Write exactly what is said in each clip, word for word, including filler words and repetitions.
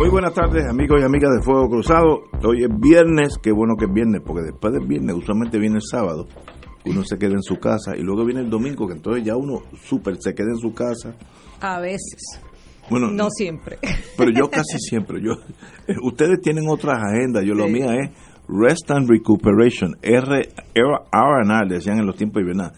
Muy buenas tardes, amigos y amigas de Fuego Cruzado. Hoy es viernes, qué bueno que es viernes, porque después del viernes usualmente viene el sábado, uno se queda en su casa, y luego viene el domingo, que entonces ya uno súper se queda en su casa. A veces, bueno, no siempre. Pero yo casi siempre. Yo, ustedes tienen otras agendas, yo sí. Lo mía es Rest and Recuperation, R and R, decían en los tiempos de Vietnam.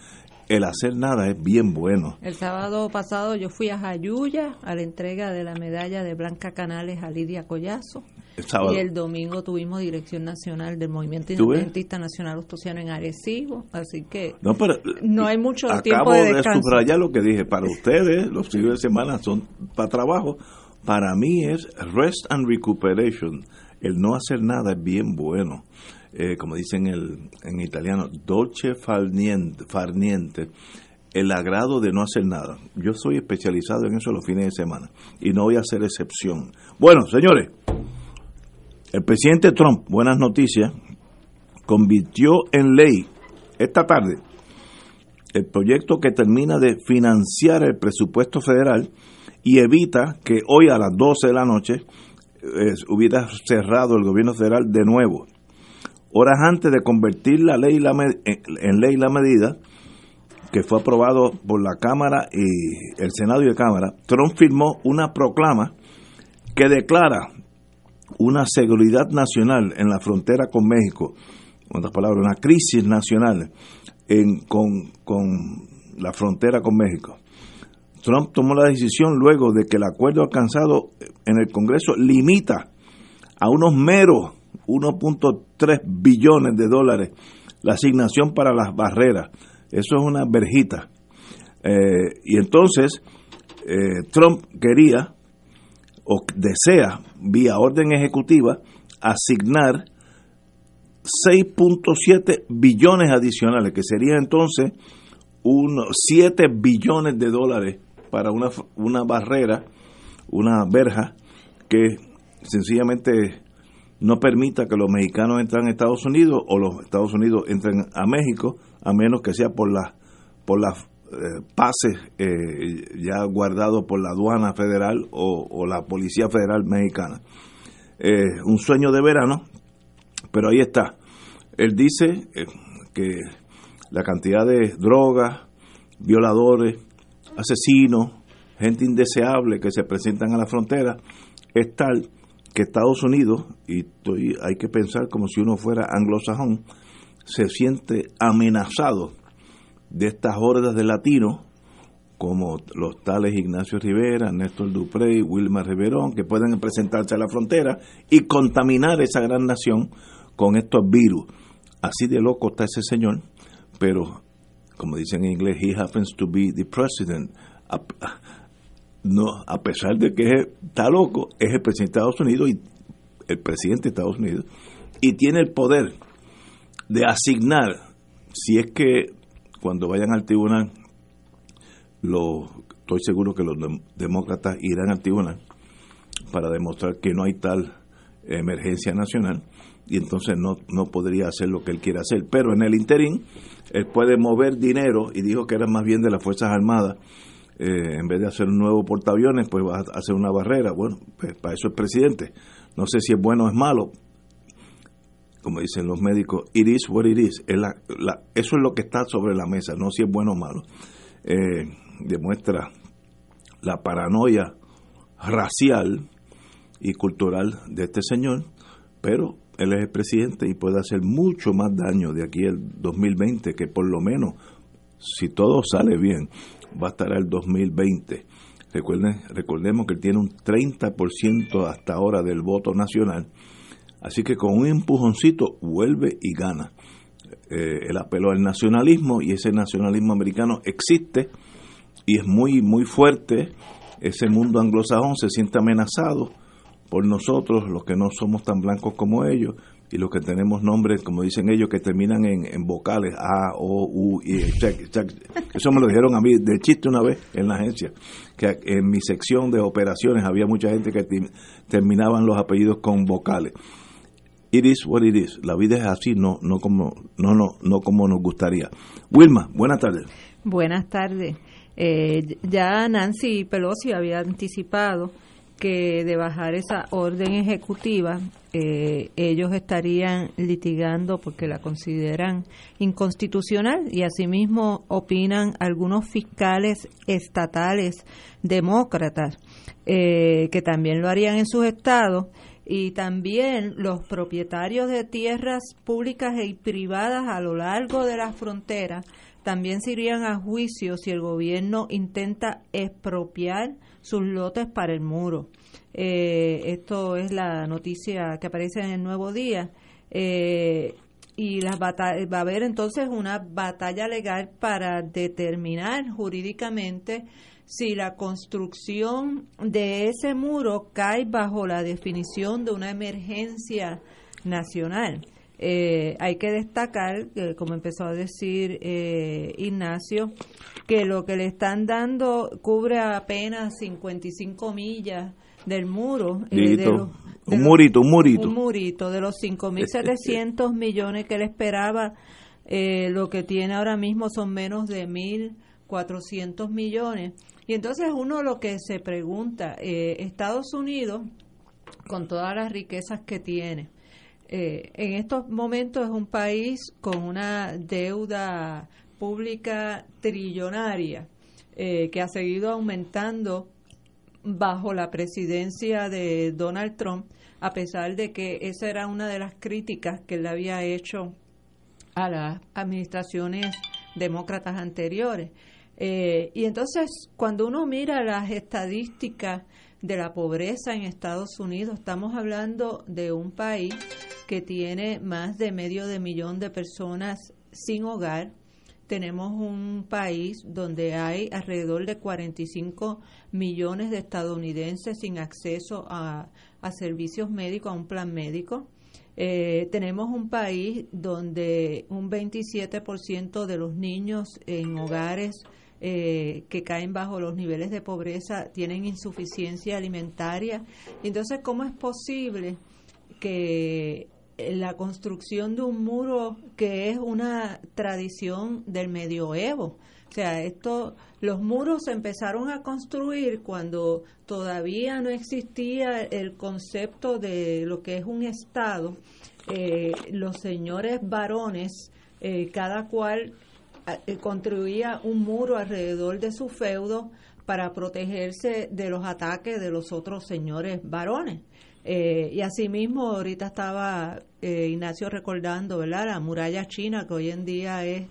El hacer nada es bien bueno. El sábado pasado yo fui a Jayuya a la entrega de la medalla de Blanca Canales a Lidia Collazo. El sábado. Y el domingo tuvimos dirección nacional del Movimiento Independentista Nacional Ostosiano en Arecibo. Así que no, pero, no hay mucho tiempo de descanso. Acabo de subrayar lo que dije. Para ustedes los fines de semana son para trabajo. Para mí es rest and recuperation. El no hacer nada es bien bueno. Eh, como dicen el, en italiano, dolce far niente, far niente, el agrado de no hacer nada. Yo soy especializado en eso los fines de semana y no voy a hacer excepción. Bueno, señores, el presidente Trump, buenas noticias, convirtió en ley esta tarde el proyecto que termina de financiar el presupuesto federal y evita que hoy a las doce de la noche eh, hubiera cerrado el gobierno federal de nuevo. Horas antes de convertir la ley la med- en ley la medida, que fue aprobado por la Cámara y el Senado y la Cámara, Trump firmó una proclama que declara una seguridad nacional en la frontera con México, en otras palabras, una crisis nacional en, con, con la frontera con México. Trump tomó la decisión luego de que el acuerdo alcanzado en el Congreso limita a unos meros uno punto tres billones de dólares la asignación para las barreras. Eso es una verjita. Eh, y entonces eh, Trump quería o desea, vía orden ejecutiva, asignar seis punto siete billones adicionales, que sería entonces unos siete billones de dólares para una, una barrera, una verja que sencillamente no permita que los mexicanos entren a Estados Unidos o los Estados Unidos entren a México, a menos que sea por las por las eh, pases eh, ya guardados por la aduana federal o, o la policía federal mexicana. Eh, un sueño de verano, pero ahí está. Él dice eh, que la cantidad de drogas, violadores, asesinos, gente indeseable que se presentan a la frontera es tal que Estados Unidos, y estoy, hay que pensar como si uno fuera anglosajón, se siente amenazado de estas hordas de latinos, como los tales Ignacio Rivera, Néstor Duprey, Wilma Reverón, que pueden presentarse a la frontera y contaminar esa gran nación con estos virus. Así de loco está ese señor, pero, como dicen en inglés, he happens to be the president. No, a pesar de que está loco, es el presidente de Estados Unidos y el presidente de Estados Unidos y tiene el poder de asignar, si es que cuando vayan al tribunal, lo, estoy seguro que los demócratas irán al tribunal para demostrar que no hay tal emergencia nacional y entonces no, no podría hacer lo que él quiere hacer, pero en el interín él puede mover dinero y dijo que era más bien de las Fuerzas Armadas. Eh, en vez de hacer un nuevo portaaviones, pues va a hacer una barrera. Bueno, pues para eso es presidente. No sé si es bueno o es malo. Como dicen los médicos, it is what it is. Es la, la, eso es lo que está sobre la mesa, no si es bueno o malo. Eh, demuestra la paranoia racial y cultural de este señor, pero él es el presidente y puede hacer mucho más daño de aquí al dos mil veinte, que por lo menos, si todo sale bien, va a estar al dos mil veinte. Recuerden, recordemos que él tiene un treinta por ciento hasta ahora del voto nacional, así que con un empujoncito vuelve y gana. eh, el apelo al nacionalismo, y ese nacionalismo americano existe y es muy, muy fuerte. Ese mundo anglosajón se siente amenazado por nosotros, los que no somos tan blancos como ellos, y los que tenemos nombres, como dicen ellos, que terminan en, en vocales, A, O, U, I, check, check. Eso me lo dijeron a mí de chiste una vez en la agencia, que en mi sección de operaciones había mucha gente que te, terminaban los apellidos con vocales. It is what it is. La vida es así, no, no como, no, no, no como nos gustaría. Wilma, buenas tardes. Buenas tardes. Eh, ya Nancy Pelosi había anticipado que de bajar esa orden ejecutiva, eh, ellos estarían litigando porque la consideran inconstitucional, y asimismo opinan algunos fiscales estatales demócratas eh, que también lo harían en sus estados, y también los propietarios de tierras públicas y privadas a lo largo de las fronteras también se irían a juicio si el gobierno intenta expropiar sus lotes para el muro. Eh, esto es la noticia que aparece en el Nuevo Día. Eh, y las batall- va a haber entonces una batalla legal para determinar jurídicamente si la construcción de ese muro cae bajo la definición de una emergencia nacional. Eh, hay que destacar, eh, como empezó a decir eh, Ignacio, que lo que le están dando cubre apenas cincuenta y cinco millas del muro. Eh, de los, de un murito, los, un murito. Un murito, de los cinco mil setecientos millones que él esperaba, eh, lo que tiene ahora mismo son menos de mil cuatrocientos millones. Y entonces uno lo que se pregunta, eh, Estados Unidos, con todas las riquezas que tiene, Eh, en estos momentos es un país con una deuda pública trillonaria eh, que ha seguido aumentando bajo la presidencia de Donald Trump, a pesar de que esa era una de las críticas que él había hecho a las administraciones demócratas anteriores. Eh, y entonces, cuando uno mira las estadísticas de la pobreza en Estados Unidos, estamos hablando de un país que tiene más de medio de millón de personas sin hogar. Tenemos un país donde hay alrededor de cuarenta y cinco millones de estadounidenses sin acceso a, a servicios médicos, a un plan médico. Eh, tenemos un país donde un veintisiete por ciento de los niños en hogares eh, que caen bajo los niveles de pobreza tienen insuficiencia alimentaria. Entonces, ¿cómo es posible que la construcción de un muro que es una tradición del medioevo? O sea, esto, los muros se empezaron a construir cuando todavía no existía el concepto de lo que es un Estado. Eh, los señores varones, eh, cada cual eh, construía un muro alrededor de su feudo para protegerse de los ataques de los otros señores varones. Eh, y asimismo, ahorita estaba eh, Ignacio recordando, ¿verdad?, la muralla china, que hoy en día es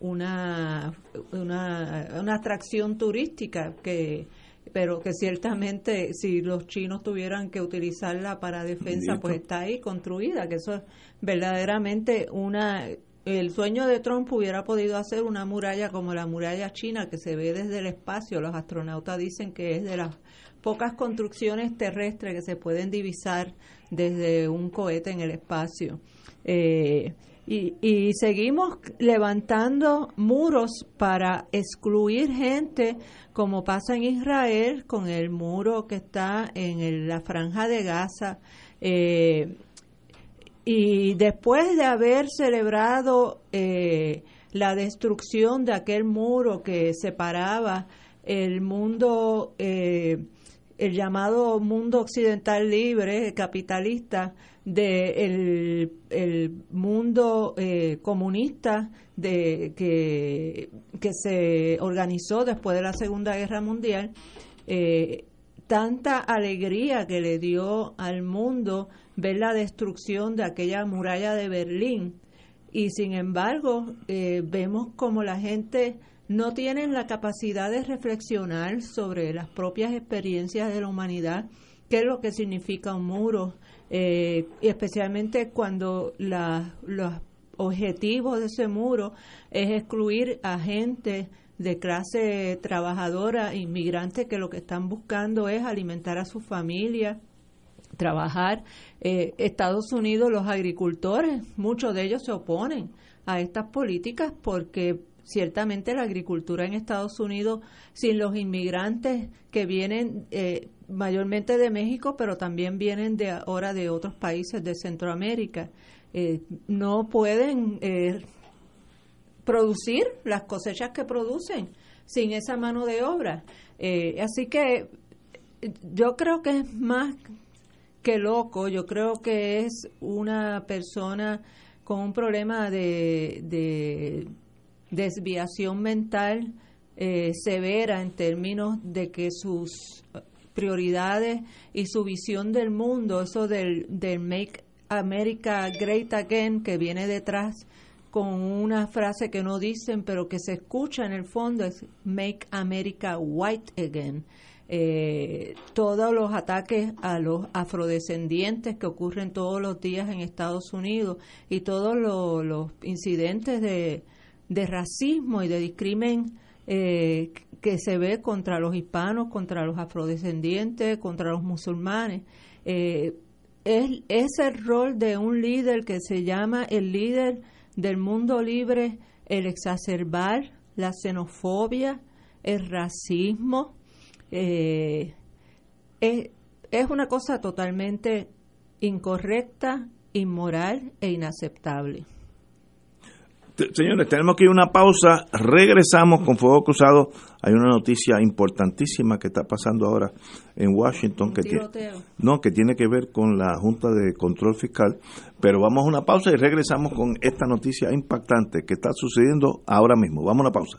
una una, una atracción turística, que pero que ciertamente si los chinos tuvieran que utilizarla para defensa, ¿listo?, pues está ahí construida, que eso es verdaderamente una... El sueño de Trump hubiera podido hacer una muralla como la muralla china, que se ve desde el espacio. Los astronautas dicen que es de las pocas construcciones terrestres que se pueden divisar desde un cohete en el espacio. Eh, y, y seguimos levantando muros para excluir gente, como pasa en Israel con el muro que está en el, la Franja de Gaza. Eh, Y después de haber celebrado eh, la destrucción de aquel muro que separaba el mundo, eh, el llamado mundo occidental libre, capitalista, del de el mundo eh, comunista de que, que se organizó después de la Segunda Guerra Mundial, eh, tanta alegría que le dio al mundo ver la destrucción de aquella muralla de Berlín, y sin embargo eh, vemos como la gente no tiene la capacidad de reflexionar sobre las propias experiencias de la humanidad, qué es lo que significa un muro, eh, y especialmente cuando la, los objetivo de ese muro es excluir a gente de clase trabajadora, inmigrantes que lo que están buscando es alimentar a sus familias, trabajar. Eh, Estados Unidos, los agricultores, muchos de ellos se oponen a estas políticas porque ciertamente la agricultura en Estados Unidos, sin los inmigrantes que vienen eh, mayormente de México, pero también vienen de ahora de otros países de Centroamérica, eh, no pueden eh, producir las cosechas que producen sin esa mano de obra. Eh, así que yo creo que es más que loco, yo creo que es una persona con un problema de, de desviación mental eh, severa en términos de que sus prioridades y su visión del mundo, eso del, del Make America Great Again que viene detrás con una frase que no dicen pero que se escucha en el fondo, es Make America White Again. Eh, todos los ataques a los afrodescendientes que ocurren todos los días en Estados Unidos y todos los, los incidentes de, de racismo y de discrimen eh, que se ve contra los hispanos, contra los afrodescendientes, contra los musulmanes, eh, es, es el rol de un líder que se llama el líder del mundo libre, el exacerbar la xenofobia, el racismo. Eh, es, es una cosa totalmente incorrecta, inmoral e inaceptable. T- Señores, tenemos que ir a una pausa. Regresamos con Fuego Cruzado. Hay una noticia importantísima que está pasando ahora en Washington que tiene, no, que tiene que ver con la Junta de Control Fiscal. Pero vamos a una pausa y regresamos con esta noticia impactante que está sucediendo ahora mismo. Vamos a una pausa.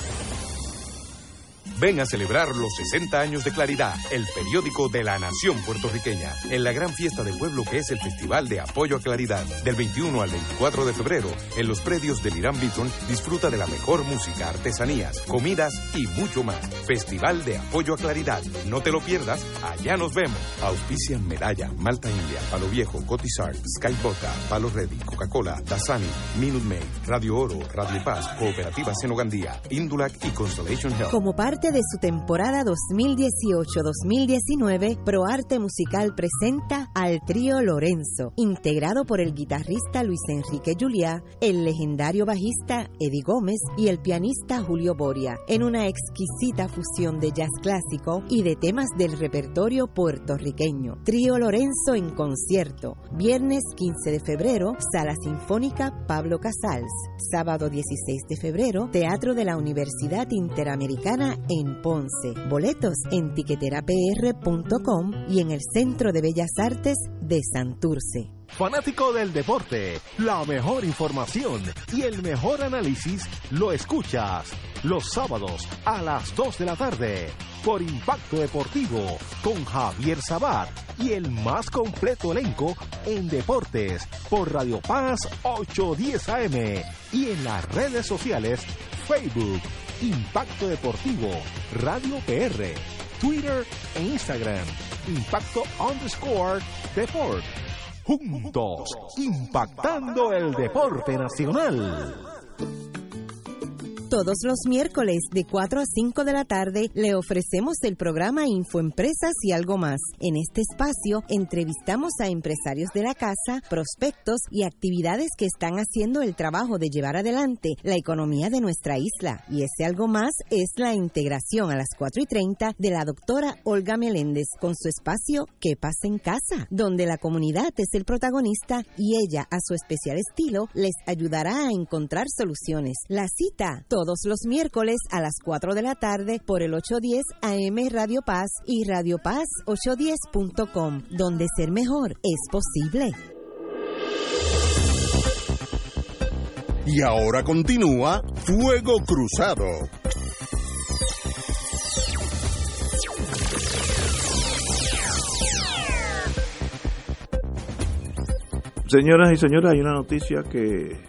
Ven a celebrar los sesenta años de Claridad, el periódico de la nación puertorriqueña, en la gran fiesta del pueblo que es el Festival de Apoyo a Claridad. Del veintiuno al veinticuatro de febrero, en los predios del Irán Bithorn, disfruta de la mejor música, artesanías, comidas y mucho más. Festival de Apoyo a Claridad. No te lo pierdas, allá nos vemos. Auspician Medalla, Malta India, Palo Viejo, Cotizar, Sky Vodka, Palo Ready, Coca-Cola, Dasani, Minute Maid, Radio Oro, Radio Paz, Cooperativa Senogandía, Indulac y Constellation Health. Como parte de su temporada dos mil dieciocho dos mil diecinueve, ProArte Musical presenta al Trío Lorenzo, integrado por el guitarrista Luis Enrique Juliá, el legendario bajista Eddie Gómez y el pianista Julio Boria, en una exquisita fusión de jazz clásico y de temas del repertorio puertorriqueño. Trío Lorenzo en concierto, viernes quince de febrero, Sala Sinfónica Pablo Casals, sábado dieciséis de febrero, Teatro de la Universidad Interamericana en Ponce. Boletos en tiquetera p r punto com y en el Centro de Bellas Artes de Santurce. Fanático del deporte, la mejor información y el mejor análisis lo escuchas los sábados a las dos de la tarde por Impacto Deportivo con Javier Sabat y el más completo elenco en deportes por Radio Paz ochocientos diez A M y en las redes sociales Facebook, Impacto Deportivo, Radio P R, Twitter e Instagram. Impacto underscore Deport. Juntos, impactando el deporte nacional. Todos los miércoles de cuatro a cinco de la tarde le ofrecemos el programa Infoempresas y algo más. En este espacio entrevistamos a empresarios de la casa, prospectos y actividades que están haciendo el trabajo de llevar adelante la economía de nuestra isla. Y ese algo más es la integración a las cuatro y treinta de la doctora Olga Meléndez con su espacio ¿Qué pasa en casa?, donde la comunidad es el protagonista y ella a su especial estilo les ayudará a encontrar soluciones. La cita todos los miércoles a las cuatro de la tarde por el ochocientos diez A M Radio Paz y Radio Paz ochocientos diez punto com, donde ser mejor es posible. Y ahora continúa Fuego Cruzado. Señoras y señores, hay una noticia que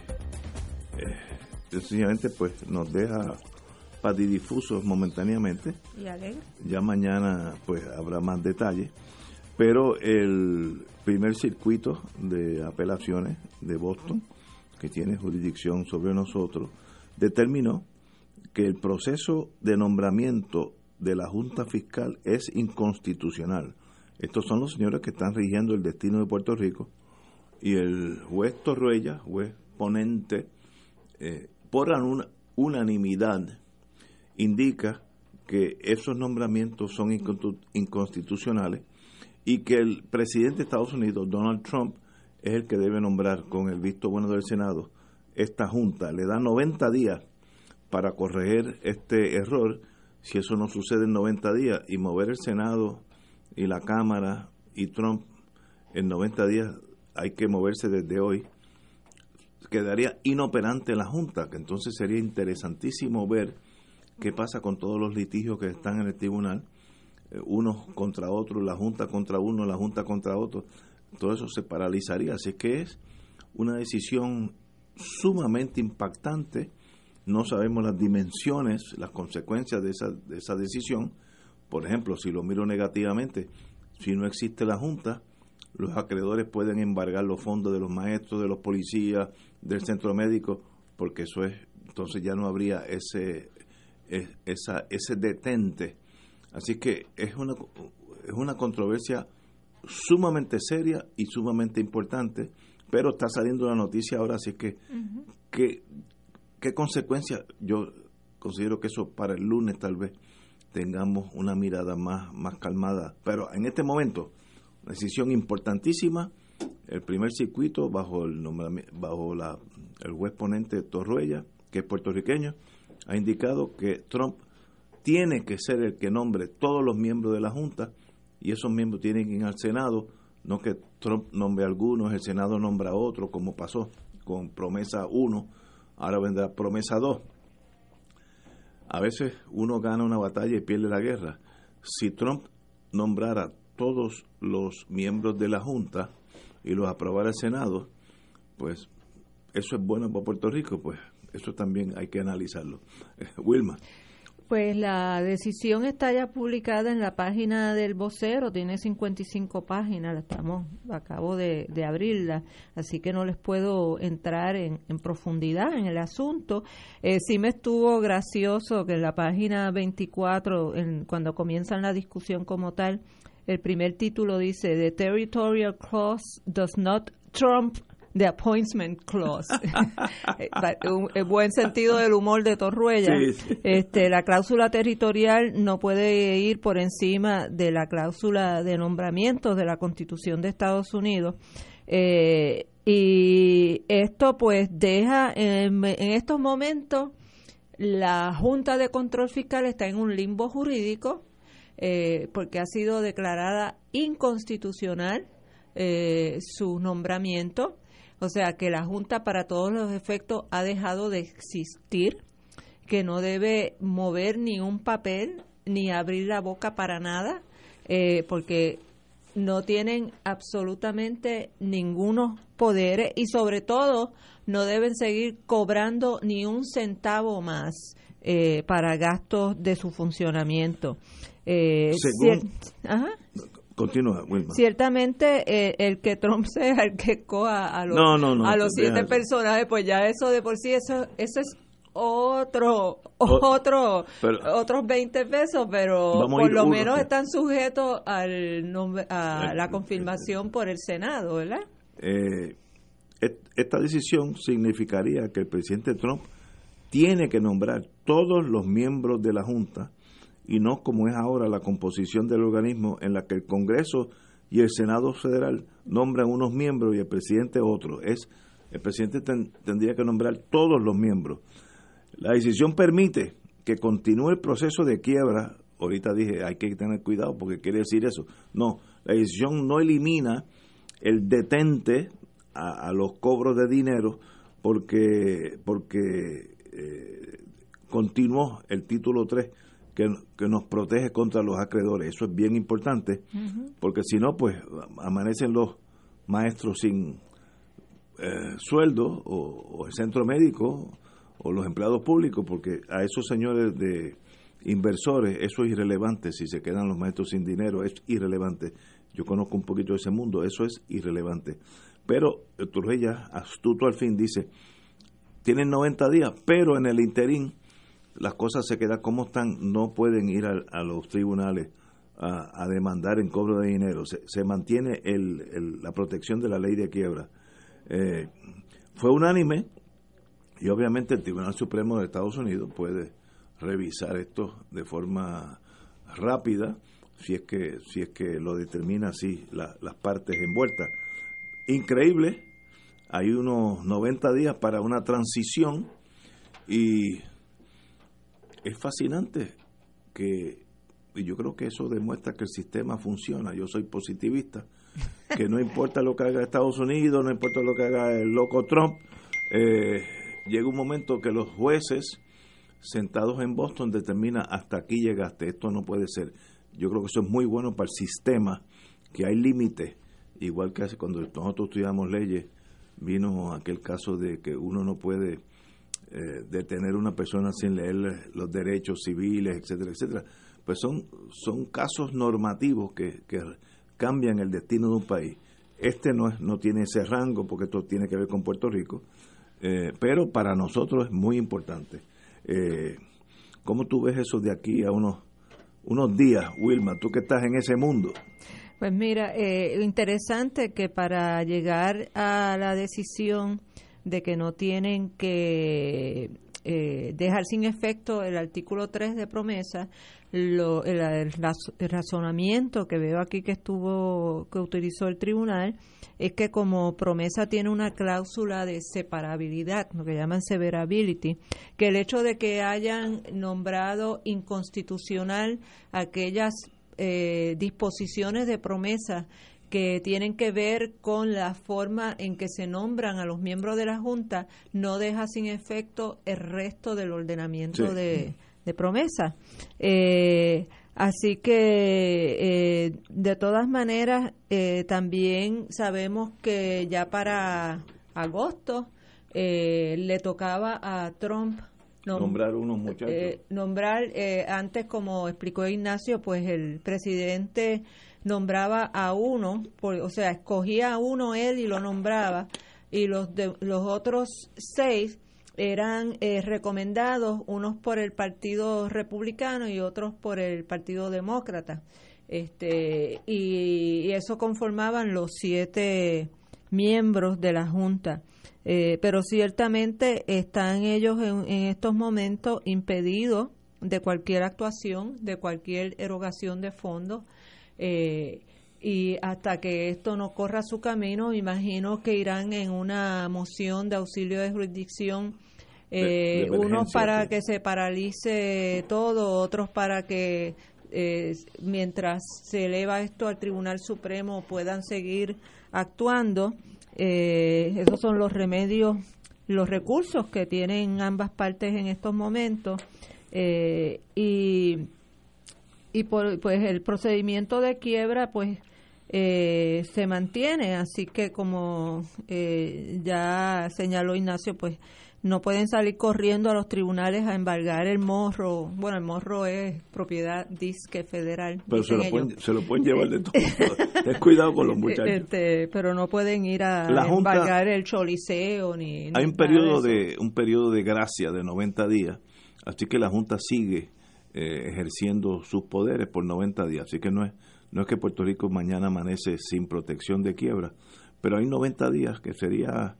sencillamente pues nos deja patidifusos momentáneamente. Y alegre. Ya mañana pues habrá más detalles. Pero el primer circuito de apelaciones de Boston, que tiene jurisdicción sobre nosotros, determinó que el proceso de nombramiento de la Junta Fiscal es inconstitucional. Estos son los señores que están rigiendo el destino de Puerto Rico, y el juez Torruella, juez ponente, eh, por una unanimidad indica que esos nombramientos son inconstitucionales y que el presidente de Estados Unidos, Donald Trump, es el que debe nombrar con el visto bueno del Senado esta Junta. Le da noventa días para corregir este error. Si eso no sucede en noventa días y mover el Senado y la Cámara y Trump en noventa días, hay que moverse desde hoy, quedaría inoperante la Junta, que entonces sería interesantísimo ver qué pasa con todos los litigios que están en el tribunal, eh, unos contra otros, la Junta contra uno, la Junta contra otro, todo eso se paralizaría. Así que es una decisión sumamente impactante. No sabemos las dimensiones, las consecuencias de esa, de esa decisión. Por ejemplo, si lo miro negativamente, si no existe la Junta, los acreedores pueden embargar los fondos de los maestros, de los policías, del centro médico, porque eso es, entonces ya no habría ese es, esa ese detente. Así que es una es una controversia sumamente seria y sumamente importante, pero está saliendo la noticia ahora, así que uh-huh. ¿qué, qué consecuencias? Yo considero que eso para el lunes tal vez tengamos una mirada más, más calmada, pero en este momento decisión importantísima, el primer circuito bajo el bajo la, el juez ponente Torruella, que es puertorriqueño, ha indicado que Trump tiene que ser el que nombre todos los miembros de la Junta, y esos miembros tienen que ir al Senado, no que Trump nombre a algunos, el Senado nombra a otros, como pasó con promesa uno, ahora vendrá promesa dos. A veces uno gana una batalla y pierde la guerra. Si Trump nombrara todos los miembros de la Junta y los aprobara el Senado, pues eso es bueno para Puerto Rico, pues eso también hay que analizarlo. Wilma. Pues la decisión está ya publicada en la página del vocero, tiene cincuenta y cinco páginas, la estamos, acabo de, de abrirla, así que no les puedo entrar en, en profundidad en el asunto. Eh, sí me estuvo gracioso que en la página veinticuatro, en, cuando comienzan la discusión como tal, el primer título dice: The Territorial Clause does not trump the Appointments Clause. un, el buen sentido del humor de Torruella. Sí, sí. Este, la cláusula territorial no puede ir por encima de la cláusula de nombramientos de la Constitución de Estados Unidos. Eh, y esto pues deja en, en estos momentos la Junta de Control Fiscal está en un limbo jurídico. Eh, porque ha sido declarada inconstitucional eh, su nombramiento, o sea que la Junta para todos los efectos ha dejado de existir, que no debe mover ni un papel ni abrir la boca para nada, eh, porque no tienen absolutamente ningunos poderes y sobre todo no deben seguir cobrando ni un centavo más eh, para gastos de su funcionamiento. Eh, Según, cier- Ajá. Continúa, Wilma. Ciertamente eh, el que Trump sea el que coja a los, no, no, no, a los siete deja. personajes, pues ya eso de por sí, eso, eso es otro, otro, pero, otros veinte pesos, pero por lo uno, menos ¿qué? están sujetos al nombre, a eh, la confirmación eh, por el Senado, ¿verdad? Eh, esta decisión significaría que el presidente Trump tiene que nombrar todos los miembros de la Junta, y no como es ahora la composición del organismo en la que el Congreso y el Senado Federal nombran unos miembros y el presidente otros. Es, el presidente ten, tendría que nombrar todos los miembros. La decisión permite que continúe el proceso de quiebra. Ahorita dije, hay que tener cuidado porque quiere decir eso. No, la decisión no elimina el detente a, a los cobros de dinero porque, porque eh, continuó el título tres. Que, que nos protege contra los acreedores. Eso es bien importante, uh-huh. porque si no, pues amanecen los maestros sin eh, sueldo o, o el centro médico o los empleados públicos, porque a esos señores de inversores eso es irrelevante. Si se quedan los maestros sin dinero es irrelevante. Yo conozco un poquito de ese mundo, eso es irrelevante. Pero Torruella, astuto al fin, dice, tienen noventa días, pero en el interín las cosas se quedan como están, no pueden ir a, a los tribunales a, a demandar en cobro de dinero. Se, se mantiene el, el, la protección de la ley de quiebra. Eh, fue unánime y obviamente el Tribunal Supremo de Estados Unidos puede revisar esto de forma rápida si es que si es que lo determina así la, las partes envueltas. Increíble, hay unos noventa días para una transición y es fascinante que, y yo creo que eso demuestra que el sistema funciona. Yo soy positivista, que no importa lo que haga Estados Unidos, no importa lo que haga el loco Trump, eh, llega un momento que los jueces sentados en Boston determinan hasta aquí llegaste, esto no puede ser. Yo creo que eso es muy bueno para el sistema, que hay límites, igual que hace cuando nosotros estudiamos leyes, vino aquel caso de que uno no puede eh, detener a una persona sin leer los derechos civiles, etcétera, etcétera. Pues son, son casos normativos que, que cambian el destino de un país. Este no es, no tiene ese rango porque esto tiene que ver con Puerto Rico, eh, pero para nosotros es muy importante. Eh, ¿Cómo tú ves eso de aquí a unos, unos días, Wilma? Tú que estás en ese mundo. Pues mira, eh, lo interesante que para llegar a la decisión de que no tienen que eh, dejar sin efecto el artículo tres de PROMESA, lo, el, el, el razonamiento que veo aquí que estuvo, que utilizó el tribunal, es que como PROMESA tiene una cláusula de separabilidad, lo que llaman severability, que el hecho de que hayan nombrado inconstitucional aquellas Eh, disposiciones de PROMESA que tienen que ver con la forma en que se nombran a los miembros de la Junta, no deja sin efecto el resto del ordenamiento sí. de, de PROMESA. Eh, así que, eh, de todas maneras, eh, también sabemos que ya para agosto eh, le tocaba a Trump nombrar unos muchachos. Eh, nombrar, eh, antes como explicó Ignacio, pues el presidente nombraba a uno, por, o sea, escogía a uno él y lo nombraba, y los, de, los otros seis eran eh, recomendados, unos por el Partido Republicano y otros por el Partido Demócrata. Este, y, y eso conformaban los siete miembros de la Junta. Eh, pero ciertamente están ellos en, en estos momentos impedidos de cualquier actuación, de cualquier erogación de fondos, eh, y hasta que esto no corra su camino, imagino que irán en una moción de auxilio de jurisdicción, eh, de, de unos para sí. que se paralice todo, otros para que eh, mientras se eleva esto al Tribunal Supremo puedan seguir actuando. Eh, esos son los remedios, los recursos que tienen ambas partes en estos momentos, eh, y y por, pues el procedimiento de quiebra pues eh, se mantiene, así que como eh, ya señaló Ignacio, pues no pueden salir corriendo a los tribunales a embargar el morro. Bueno, el morro es propiedad disque federal. Pero se lo, pueden, se lo pueden llevar de todo. Ten cuidado con los muchachos. Este, pero no pueden ir a la embargar junta, el choliseo. ni. Hay un periodo de, de un periodo de gracia de noventa días, así que la Junta sigue eh, ejerciendo sus poderes por noventa días. Así que no es, no es que Puerto Rico mañana amanece sin protección de quiebra, pero hay noventa días que sería...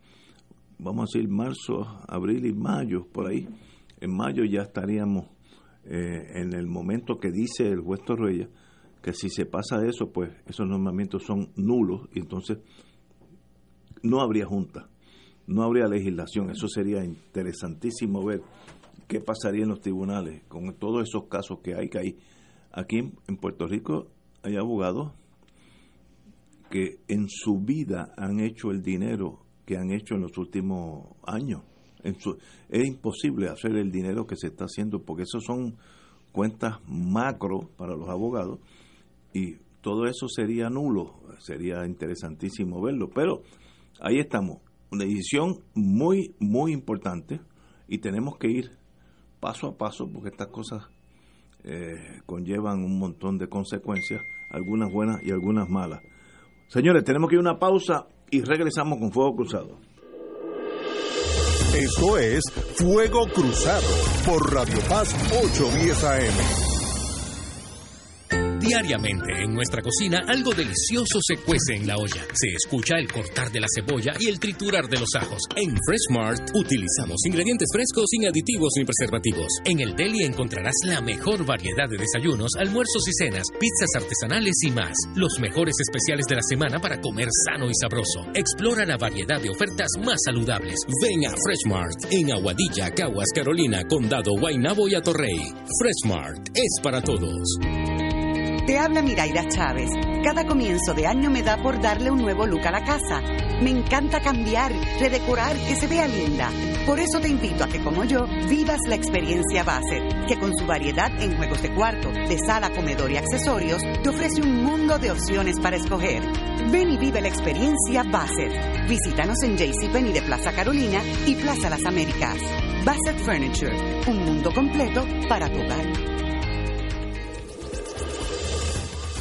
vamos a decir marzo, abril y mayo, por ahí. En mayo ya estaríamos eh, en el momento que dice el juez Torruella que si se pasa eso, pues esos nombramientos son nulos y entonces no habría junta, no habría legislación. Eso sería interesantísimo ver qué pasaría en los tribunales con todos esos casos que hay, que hay. Aquí en Puerto Rico hay abogados que en su vida han hecho el dinero que han hecho en los últimos años. En su, es imposible hacer el dinero que se está haciendo porque esas son cuentas macro para los abogados y todo eso sería nulo. Sería interesantísimo verlo, pero ahí estamos. Una decisión muy, muy importante y tenemos que ir paso a paso porque estas cosas eh, conllevan un montón de consecuencias, algunas buenas y algunas malas. Señores, tenemos que ir a una pausa y regresamos con Fuego Cruzado. Esto es Fuego Cruzado por Radio Paz ochocientos diez A M. Diariamente en nuestra cocina algo delicioso se cuece en la olla. Se escucha el cortar de la cebolla y el triturar de los ajos. En Freshmart utilizamos ingredientes frescos sin aditivos ni preservativos. En el deli encontrarás la mejor variedad de desayunos, almuerzos y cenas, pizzas artesanales y más. Los mejores especiales de la semana para comer sano y sabroso. Explora la variedad de ofertas más saludables. Ven a Freshmart en Aguadilla, Caguas, Carolina, Condado, Guaynabo y Atorrey. Freshmart es para todos. Te habla Miraira Chávez. Cada comienzo de año me da por darle un nuevo look a la casa. Me encanta cambiar, redecorar, que se vea linda. Por eso te invito a que, como yo, vivas la experiencia Bassett, que con su variedad en juegos de cuarto, de sala, comedor y accesorios, te ofrece un mundo de opciones para escoger. Ven y vive la experiencia Bassett. Visítanos en JCPenney de Plaza Carolina y Plaza Las Américas. Bassett Furniture, un mundo completo para tu hogar.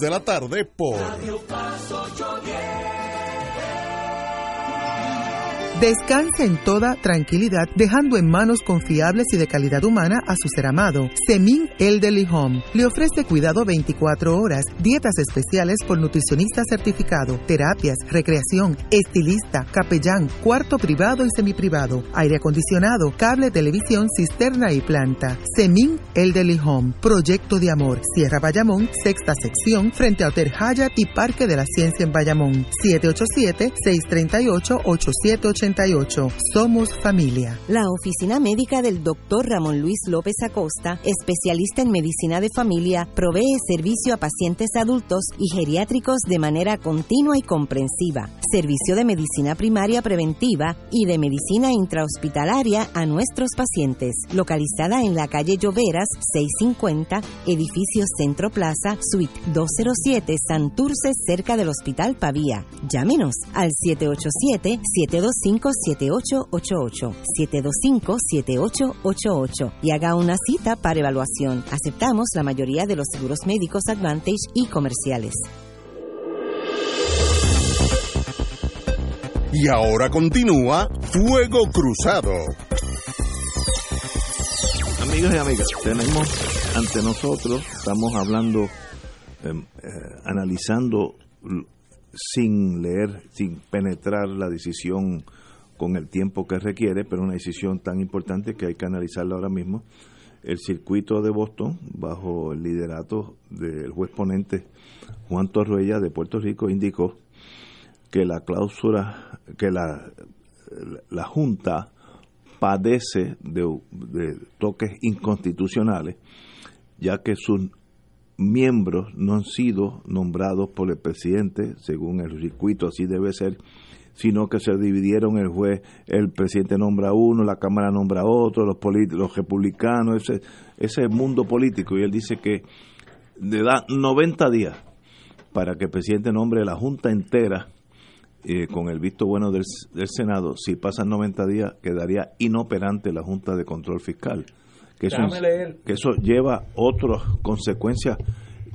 de la tarde por Radio Paz ochocientos diez. Descansa en toda tranquilidad, dejando en manos confiables y de calidad humana a su ser amado. Semin Elderly Home le ofrece cuidado veinticuatro horas, dietas especiales por nutricionista certificado, terapias, recreación, estilista, capellán, cuarto privado y semiprivado, aire acondicionado, cable, televisión, cisterna y planta. Semin Elderly Home, proyecto de amor. Sierra Bayamón, sexta sección, frente a Hotel Hyatt y Parque de la Ciencia en Bayamón. siete ocho siete, seis tres ocho, ocho siete ocho. Somos familia. La oficina médica del doctor Ramón Luis López Acosta, especialista en medicina de familia, provee servicio a pacientes adultos y geriátricos de manera continua y comprensiva. Servicio de medicina primaria preventiva y de medicina intrahospitalaria a nuestros pacientes. Localizada en la calle Lloveras, seiscientos cincuenta, edificio Centro Plaza, suite doscientos siete, Santurce, cerca del Hospital Pavía. Llámenos al siete ocho siete, siete dos cinco, siete ocho ocho ocho, siete dos cinco, siete ocho ocho ocho y haga una cita para evaluación. Aceptamos la mayoría de los seguros médicos Advantage y comerciales. Y ahora continúa Fuego Cruzado. Amigos y amigas, tenemos ante nosotros, estamos hablando, eh, eh, analizando sin leer, sin penetrar la decisión con el tiempo que requiere, pero una decisión tan importante que hay que analizarla ahora mismo. El circuito de Boston, bajo el liderato del juez ponente Juan Torruella de Puerto Rico, indicó que la cláusula, que la, la Junta padece de, de toques inconstitucionales, ya que sus miembros no han sido nombrados por el presidente, según el circuito así debe ser, sino que se dividieron el juez, el presidente nombra uno, la Cámara nombra otro, los polit- los republicanos, ese, ese mundo político. Y él dice que le da noventa días para que el presidente nombre la Junta entera, eh, con el visto bueno del, del Senado. Si pasan noventa días, quedaría inoperante la Junta de Control Fiscal. Que eso, que eso lleva otras consecuencias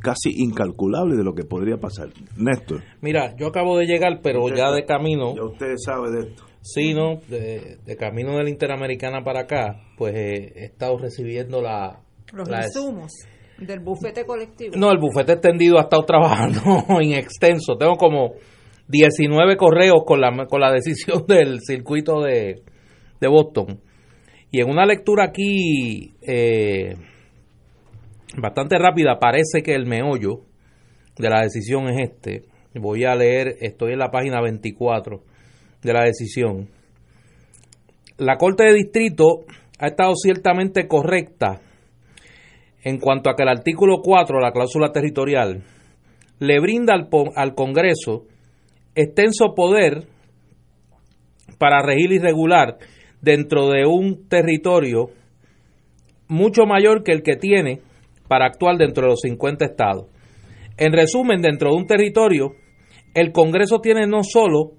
casi incalculable de lo que podría pasar. Néstor. Mira, yo acabo de llegar, pero usted, ya de camino. Ya usted sabe de esto. Sí, ¿no? De, de camino de la Interamericana para acá, pues eh, he estado recibiendo la... Los la, insumos del bufete colectivo. No, el bufete extendido ha estado trabajando en extenso. Tengo como diecinueve correos con la, con la decisión del circuito de, de Boston. Y en una lectura aquí... Eh, bastante rápida, parece que el meollo de la decisión es este. Voy a leer, estoy en la página veinticuatro de la decisión. La Corte de Distrito ha estado ciertamente correcta en cuanto a que el artículo cuatro, la cláusula territorial, le brinda al, al Congreso extenso poder para regir y regular dentro de un territorio mucho mayor que el que tiene para actuar dentro de los cincuenta estados. En resumen, dentro de un territorio, el Congreso tiene no solo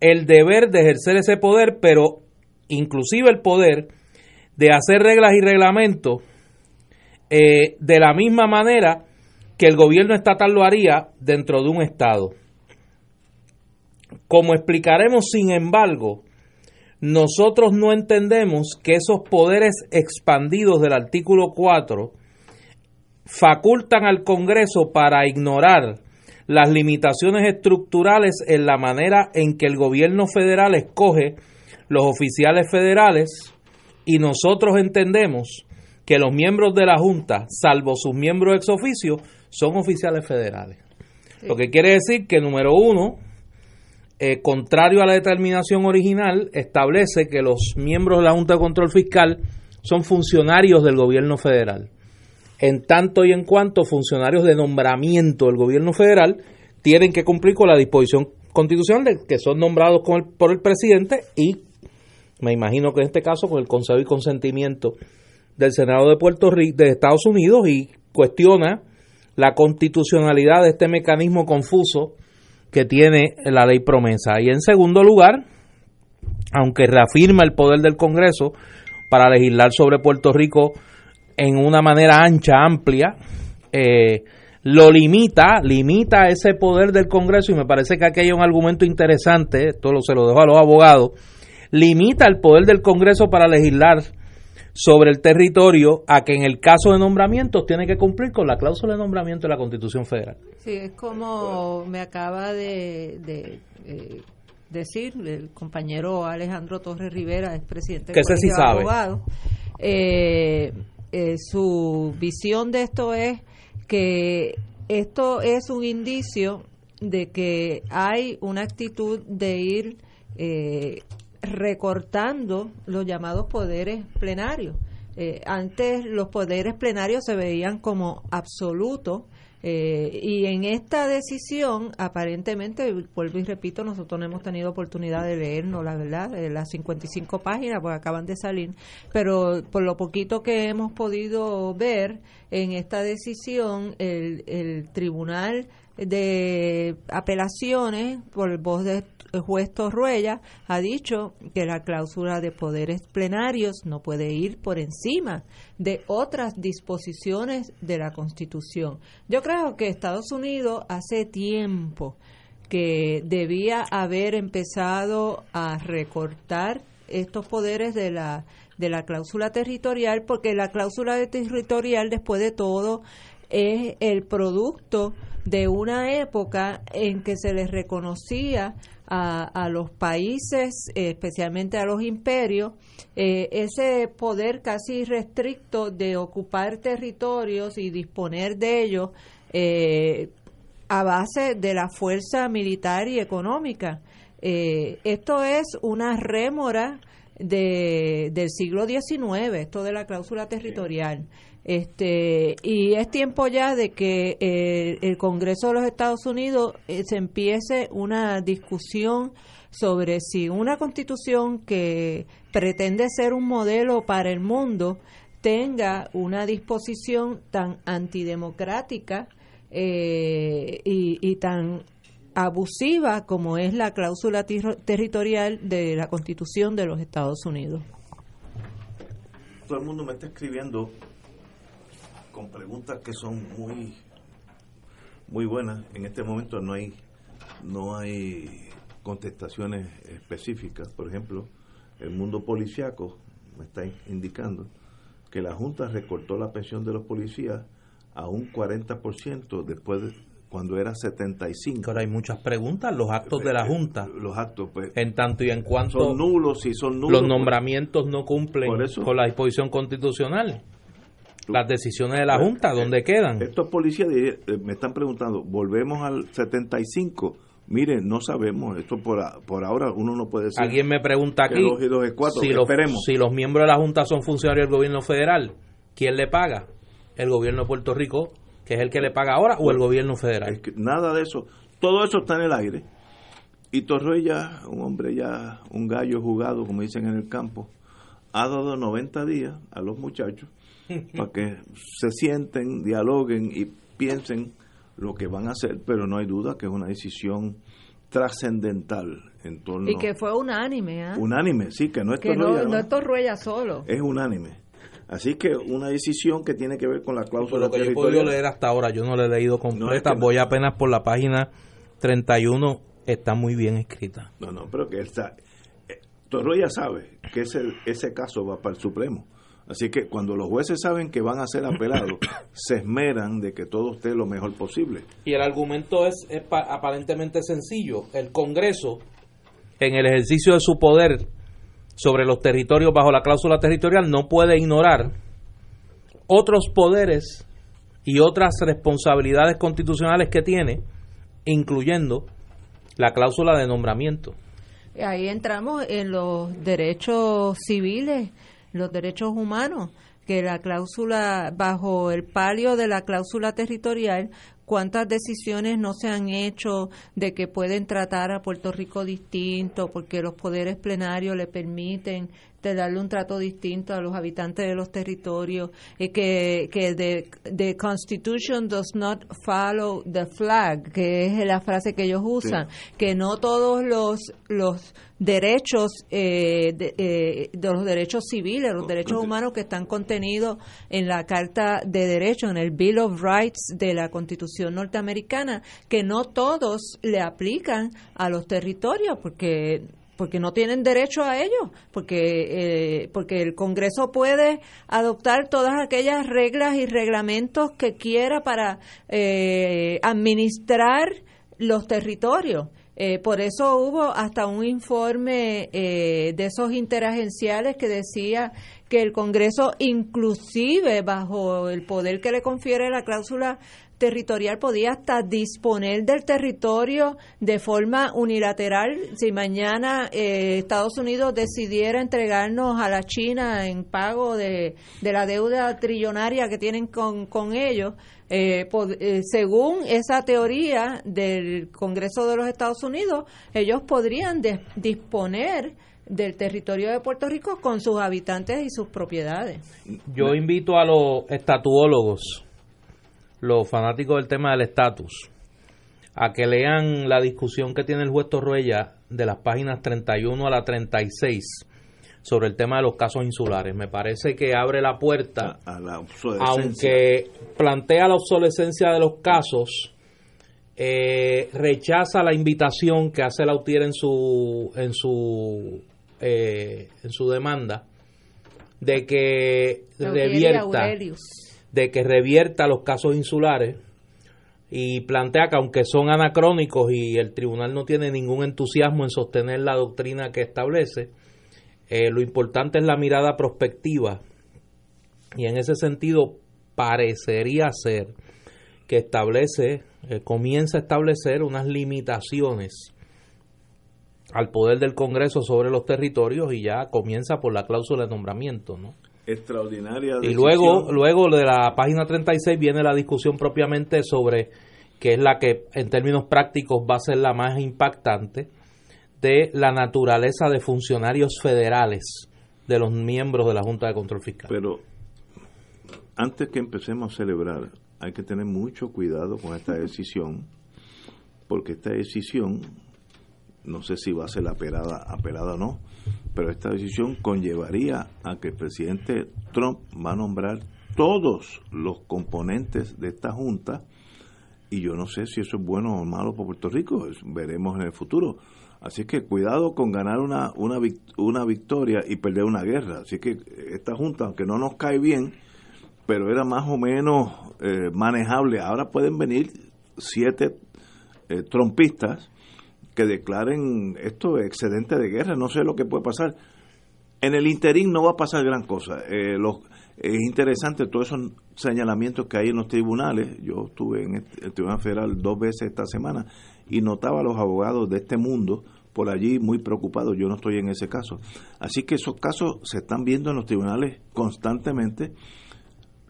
el deber de ejercer ese poder, pero inclusive el poder de hacer reglas y reglamentos eh, de la misma manera que el gobierno estatal lo haría dentro de un estado. Como explicaremos, sin embargo, nosotros no entendemos que esos poderes expandidos del artículo cuatro facultan al Congreso para ignorar las limitaciones estructurales en la manera en que el gobierno federal escoge los oficiales federales, y nosotros entendemos que los miembros de la Junta, salvo sus miembros ex oficio, son oficiales federales. Sí. Lo que quiere decir que, número uno, eh, contrario a la determinación original, establece que los miembros de la Junta de Control Fiscal son funcionarios del gobierno federal. En tanto y en cuanto funcionarios de nombramiento del gobierno federal tienen que cumplir con la disposición constitucional de que son nombrados con el, por el presidente y, me imagino que en este caso, con el consejo y consentimiento del Senado de Puerto Rico, de Estados Unidos, y cuestiona la constitucionalidad de este mecanismo confuso que tiene la ley PROMESA. Y en segundo lugar, aunque reafirma el poder del Congreso para legislar sobre Puerto Rico en una manera ancha, amplia, eh, lo limita, limita ese poder del Congreso, y me parece que aquí hay un argumento interesante, esto lo, se lo dejo a los abogados, limita el poder del Congreso para legislar sobre el territorio a que en el caso de nombramientos tiene que cumplir con la cláusula de nombramiento de la Constitución Federal. Sí, es como me acaba de... de eh, decir el compañero Alejandro Torres Rivera, es presidente del Colegio de Abogados. Eh, eh, su visión de esto es que esto es un indicio de que hay una actitud de ir eh, recortando los llamados poderes plenarios. Eh, antes los poderes plenarios se veían como absolutos. Eh, y en esta decisión, aparentemente, vuelvo y repito, nosotros no hemos tenido oportunidad de leernos, la verdad, las cincuenta y cinco páginas, pues acaban de salir, pero por lo poquito que hemos podido ver en esta decisión, el, el Tribunal de Apelaciones, por voz del juez Torruella, ha dicho que la cláusula de poderes plenarios no puede ir por encima de otras disposiciones de la Constitución. Yo creo que Estados Unidos hace tiempo que debía haber empezado a recortar estos poderes de la de la cláusula territorial, porque la cláusula territorial, después de todo, es el producto de una época en que se les reconocía a, a los países, eh, especialmente a los imperios, eh, ese poder casi restricto de ocupar territorios y disponer de ellos eh, a base de la fuerza militar y económica. Eh, esto es una rémora de, del siglo diecinueve, esto de la cláusula territorial. Este, y es tiempo ya de que eh, el Congreso de los Estados Unidos eh, se empiece una discusión sobre si una constitución que pretende ser un modelo para el mundo tenga una disposición tan antidemocrática eh, y, y tan abusiva como es la cláusula ter- territorial de la Constitución de los Estados Unidos. Todo el mundo me está escribiendo con preguntas que son muy muy buena. En este momento no hay no hay contestaciones específicas. Por ejemplo, el mundo policiaco me está indicando que la Junta recortó la pensión de los policías a un cuarenta por ciento después de, cuando era setenta y cinco. Ahora hay muchas preguntas, los actos de la Junta. Los actos, pues. En tanto y en cuanto. Son nulos, si son nulos. Los nombramientos no cumplen con la disposición constitucional. Las decisiones de la Junta, ¿dónde quedan? Estos policías me están preguntando, ¿volvemos al setenta y cinco? Miren, no sabemos, esto por, por ahora uno no puede decir. Alguien me pregunta aquí, dos y dos es cuatro, si, los, si los miembros de la Junta son funcionarios del gobierno federal, ¿quién le paga? ¿El gobierno de Puerto Rico, que es el que le paga ahora, o el gobierno federal? Es que nada de eso, todo eso está en el aire. Y Torruella, un hombre ya, un gallo jugado, como dicen en el campo, ha dado noventa días a los muchachos para que se sienten, dialoguen y piensen lo que van a hacer, pero no hay duda que es una decisión trascendental en torno... Y que fue unánime, ¿eh? Unánime, sí, que no es Torruella, no es Torruella solo. Es unánime. Así que una decisión que tiene que ver con la cláusula territorial. Lo que yo he podido leer hasta ahora, yo no la he leído completa, no, es que voy no. apenas por la página treinta y uno, está muy bien escrita. No, no, pero que está... Torruella sabe que ese, ese caso va para el Supremo. Así que cuando los jueces saben que van a ser apelados, se esmeran de que todo esté lo mejor posible. Y el argumento es, es pa, aparentemente sencillo. El Congreso, en el ejercicio de su poder sobre los territorios bajo la cláusula territorial, no puede ignorar otros poderes y otras responsabilidades constitucionales que tiene, incluyendo la cláusula de nombramiento. Ahí entramos en los derechos civiles, los derechos humanos, que la cláusula, bajo el palio de la cláusula territorial, cuántas decisiones no se han hecho de que pueden tratar a Puerto Rico distinto, porque los poderes plenarios le permiten de darle un trato distinto a los habitantes de los territorios, y que, que the, the Constitution does not follow the flag, que es la frase que ellos usan, sí. Que no todos los los derechos eh, de, eh, de los derechos civiles, los derechos humanos que están contenidos en la Carta de Derechos, en el Bill of Rights de la Constitución norteamericana, que no todos le aplican a los territorios, porque... porque no tienen derecho a ello, porque eh, porque el Congreso puede adoptar todas aquellas reglas y reglamentos que quiera para eh, administrar los territorios. Eh, por eso hubo hasta un informe eh, de esos interagenciales que decía que el Congreso, inclusive bajo el poder que le confiere la cláusula territorial, podía hasta disponer del territorio de forma unilateral. Si mañana eh, Estados Unidos decidiera entregarnos a la China en pago de, de la deuda trillonaria que tienen con, con ellos, eh, pod- eh, según esa teoría del Congreso de los Estados Unidos, ellos podrían de- disponer del territorio de Puerto Rico con sus habitantes y sus propiedades. Yo invito a los estatuólogos, los fanáticos del tema del estatus, a que lean la discusión que tiene el juez Torruella de las páginas treinta y uno a la treinta y seis sobre el tema de los casos insulares. Me parece que abre la puerta, a, a la aunque plantea la obsolescencia de los casos, eh, rechaza la invitación que hace la U T I E R en su, en su, eh, en su demanda de que revierta... de que revierta los casos insulares, y plantea que aunque son anacrónicos y el tribunal no tiene ningún entusiasmo en sostener la doctrina que establece, eh, lo importante es la mirada prospectiva, y en ese sentido parecería ser que establece, eh, comienza a establecer unas limitaciones al poder del Congreso sobre los territorios, y ya comienza por la cláusula de nombramiento, ¿no? Extraordinaria decisión. Y luego luego de la página treinta y seis viene la discusión propiamente sobre, que es la que en términos prácticos va a ser la más impactante, de la naturaleza de funcionarios federales de los miembros de la Junta de Control Fiscal. Pero antes que empecemos a celebrar, hay que tener mucho cuidado con esta decisión, porque esta decisión, no sé si va a ser apelada, apelada o no, pero esta decisión conllevaría a que el presidente Trump va a nombrar todos los componentes de esta Junta y yo no sé si eso es bueno o malo para Puerto Rico, eso veremos en el futuro. Así que cuidado con ganar una, una, una victoria y perder una guerra. Así que esta Junta, aunque no nos cae bien, pero era más o menos eh, manejable. Ahora pueden venir siete eh, trompistas que declaren esto excedente de guerra. No sé lo que puede pasar. En el interín no va a pasar gran cosa. Eh, los, es interesante todos esos señalamientos que hay en los tribunales. Yo estuve en el Tribunal Federal dos veces esta semana y notaba a los abogados de este mundo por allí muy preocupados. Yo no estoy en ese caso. Así que esos casos se están viendo en los tribunales constantemente.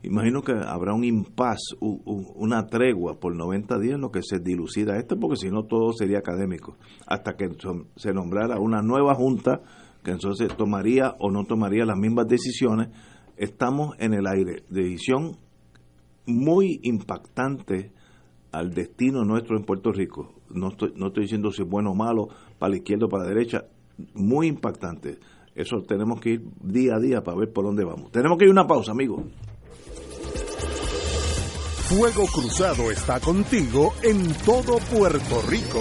Imagino que habrá un impasse, una tregua por noventa días en lo que se dilucida esto, porque si no todo sería académico, hasta que se nombrara una nueva junta que entonces tomaría o no tomaría las mismas decisiones. Estamos en el aire. Decisión muy impactante al destino nuestro en Puerto Rico. No estoy, no estoy diciendo si es bueno o malo, para la izquierda o para la derecha. Muy impactante. Eso tenemos que ir día a día para ver por dónde vamos. Tenemos que ir a una pausa, amigos. Fuego Cruzado está contigo en todo Puerto Rico.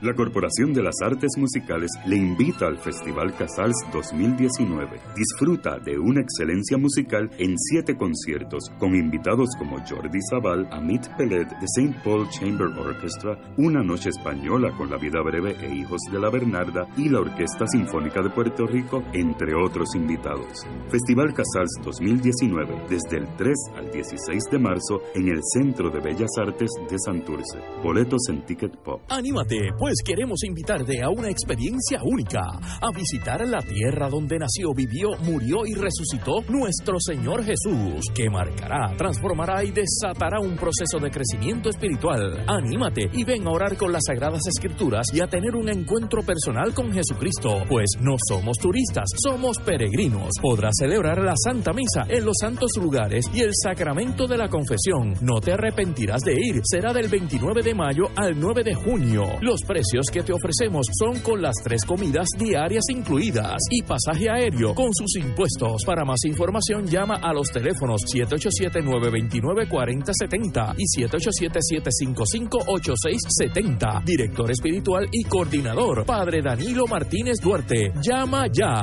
La Corporación de las Artes Musicales le invita al Festival Casals dos mil diecinueve. Disfruta de una excelencia musical en siete conciertos con invitados como Jordi Sabal, Amit Peled de Saint Paul Chamber Orchestra, Una Noche Española con La Vida Breve e Hijos de la Bernarda y la Orquesta Sinfónica de Puerto Rico, entre otros invitados. Festival Casals dos mil diecinueve, desde el tres al dieciséis de marzo en el Centro de Bellas Artes de Santurce. Boletos en Ticket Pop. ¡Anímate! Pues queremos invitarte a una experiencia única, a visitar la tierra donde nació, vivió, murió y resucitó nuestro Señor Jesús, que marcará, transformará y desatará un proceso de crecimiento espiritual. Anímate y ven a orar con las Sagradas Escrituras y a tener un encuentro personal con Jesucristo, pues no somos turistas, somos peregrinos. Podrás celebrar la Santa Misa en los santos lugares y el Sacramento de la Confesión. No te arrepentirás de ir. Será del veintinueve de mayo al nueve de junio. Los precios que te ofrecemos son con las tres comidas diarias incluidas y pasaje aéreo con sus impuestos. Para más información llama a los teléfonos siete ocho siete, nueve dos nueve, cuatro cero siete cero y siete ocho siete, siete cinco cinco, ocho seis siete cero. Director espiritual y coordinador, Padre Danilo Martínez Duarte. Llama ya.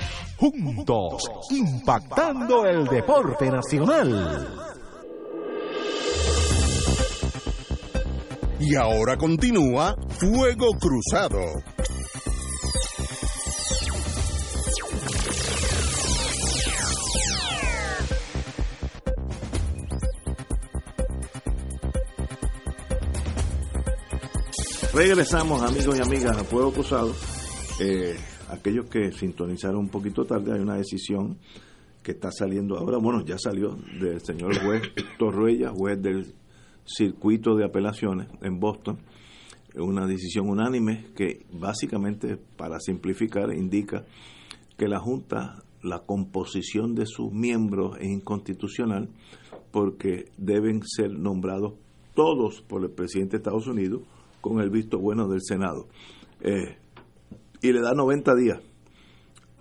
Juntos, impactando el deporte nacional. Y ahora continúa Fuego Cruzado. Regresamos, amigos y amigas, a Fuego Cruzado. Eh... Aquellos que sintonizaron un poquito tarde, hay una decisión que está saliendo ahora, bueno, ya salió del señor juez Torruella, juez del circuito de apelaciones en Boston, una decisión unánime que básicamente, para simplificar, indica que la Junta, la composición de sus miembros es inconstitucional porque deben ser nombrados todos por el presidente de Estados Unidos con el visto bueno del Senado. Eh, Y le da noventa días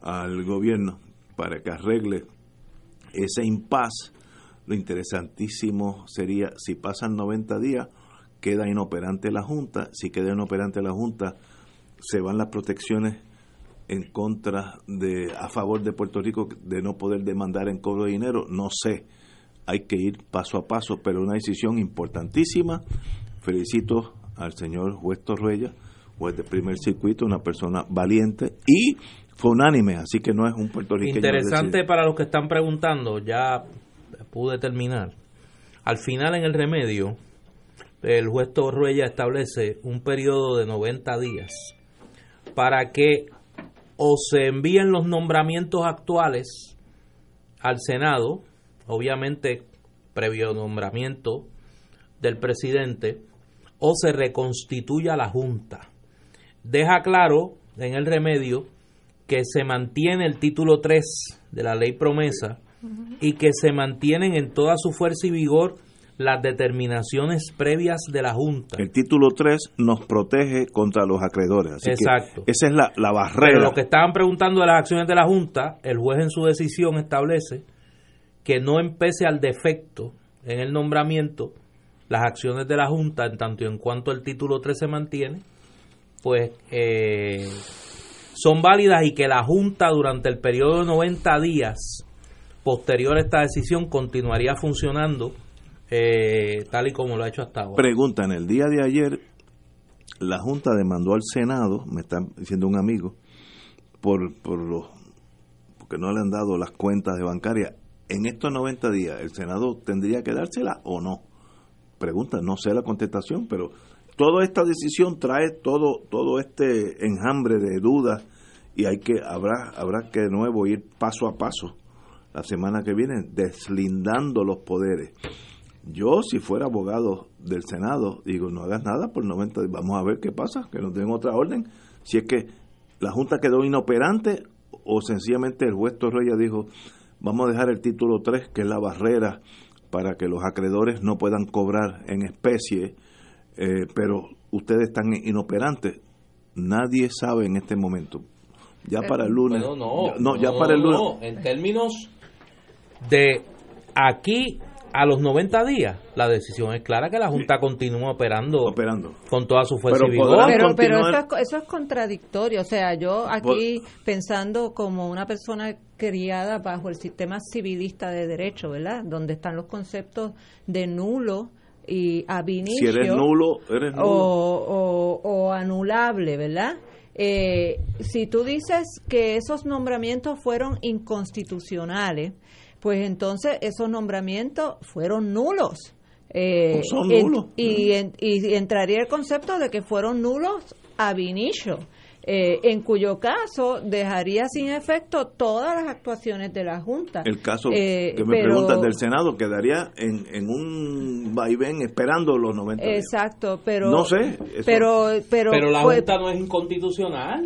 al gobierno para que arregle ese impasse. Lo interesantísimo sería, si pasan noventa días, queda inoperante la Junta. Si queda inoperante la Junta, se van las protecciones en contra de, a favor de Puerto Rico, de no poder demandar en cobro de dinero. No sé, hay que ir paso a paso, pero una decisión importantísima. Felicito al señor juez Torruella, juez de primer circuito, una persona valiente y fue unánime, así que no es un puertorriqueño. Interesante para los que están preguntando, ya pude terminar. Al final, en el remedio, el juez Torruella establece un periodo de noventa días para que o se envíen los nombramientos actuales al Senado, obviamente previo nombramiento del presidente, o se reconstituya la Junta. Deja claro en el remedio que se mantiene el título tres de la ley PROMESA y que se mantienen en toda su fuerza y vigor las determinaciones previas de la Junta. El título tres nos protege contra los acreedores. Así Exacto. que esa es la, la barrera. Pero lo que estaban preguntando de las acciones de la Junta, el juez en su decisión establece que no empece al defecto en el nombramiento las acciones de la Junta, en tanto y en cuanto el título tres se mantiene, pues eh, son válidas y que la Junta durante el periodo de noventa días posterior a esta decisión continuaría funcionando Eh, tal y como lo ha hecho hasta ahora. Pregunta, en el día de ayer la Junta demandó al Senado, me está diciendo un amigo, por por los porque no le han dado las cuentas de bancaria. En estos noventa días, ¿el Senado tendría que dársela o no? Pregunta, no sé la contestación, pero toda esta decisión trae todo todo este enjambre de dudas y hay que habrá habrá que de nuevo ir paso a paso la semana que viene deslindando los poderes. Yo, si fuera abogado del Senado, digo, no hagas nada por noventa, vamos a ver qué pasa, que nos den otra orden. Si es que la Junta quedó inoperante o sencillamente el juez Torruella dijo, vamos a dejar el título tres, que es la barrera para que los acreedores no puedan cobrar en especie, eh, pero ustedes están inoperantes. Nadie sabe en este momento. Ya para el lunes. Bueno, no, ya, no, no, ya para el lunes. No, en términos de aquí a los noventa días, la decisión es clara que la Junta sí. continúa operando, operando con toda su fuerza y vigor. Pero, pero eso, es, eso es contradictorio. O sea, yo aquí pensando como una persona criada bajo el sistema civilista de derecho, ¿verdad? Donde están los conceptos de nulo y ab initio. Si eres nulo, eres nulo. O, o, o anulable, ¿verdad? Eh, si tú dices que esos nombramientos fueron inconstitucionales, pues entonces esos nombramientos fueron nulos. Eh, son nulos. En, y, en, y entraría el concepto de que fueron nulos ab initio, eh, en cuyo caso dejaría sin efecto todas las actuaciones de la Junta. El caso eh, que me pero, preguntas del Senado quedaría en, en un vaivén esperando los noventa días. Exacto, pero... No sé. Eso, pero, pero, pero la Junta pues, no es inconstitucional.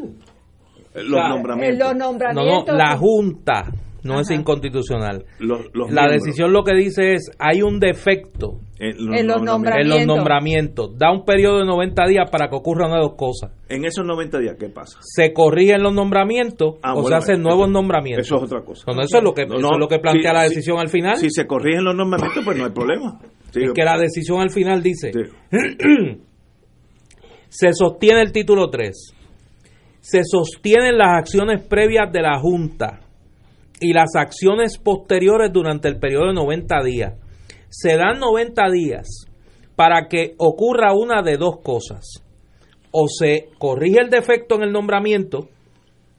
Los o sea, nombramientos. Los nombramientos no, no, la Junta... No Ajá. es inconstitucional. Los, los la miembros. Decisión lo que dice es, hay un defecto en los, en, los en los nombramientos. Da un periodo de noventa días para que ocurra una de dos cosas. En esos noventa días, ¿qué pasa? Se corrigen los nombramientos ah, o bueno, se hacen eso, nuevos nombramientos. Eso es otra cosa. No, eso es lo que, no, no, eso es lo que plantea si, la decisión si, al final. Si se corrigen los nombramientos, pues no hay problema. Sí, es yo, que la decisión al final dice, sí. se sostiene el título tres, se sostienen las acciones previas de la Junta y las acciones posteriores durante el periodo de noventa días. Se dan noventa días para que ocurra una de dos cosas. O se corrige el defecto en el nombramiento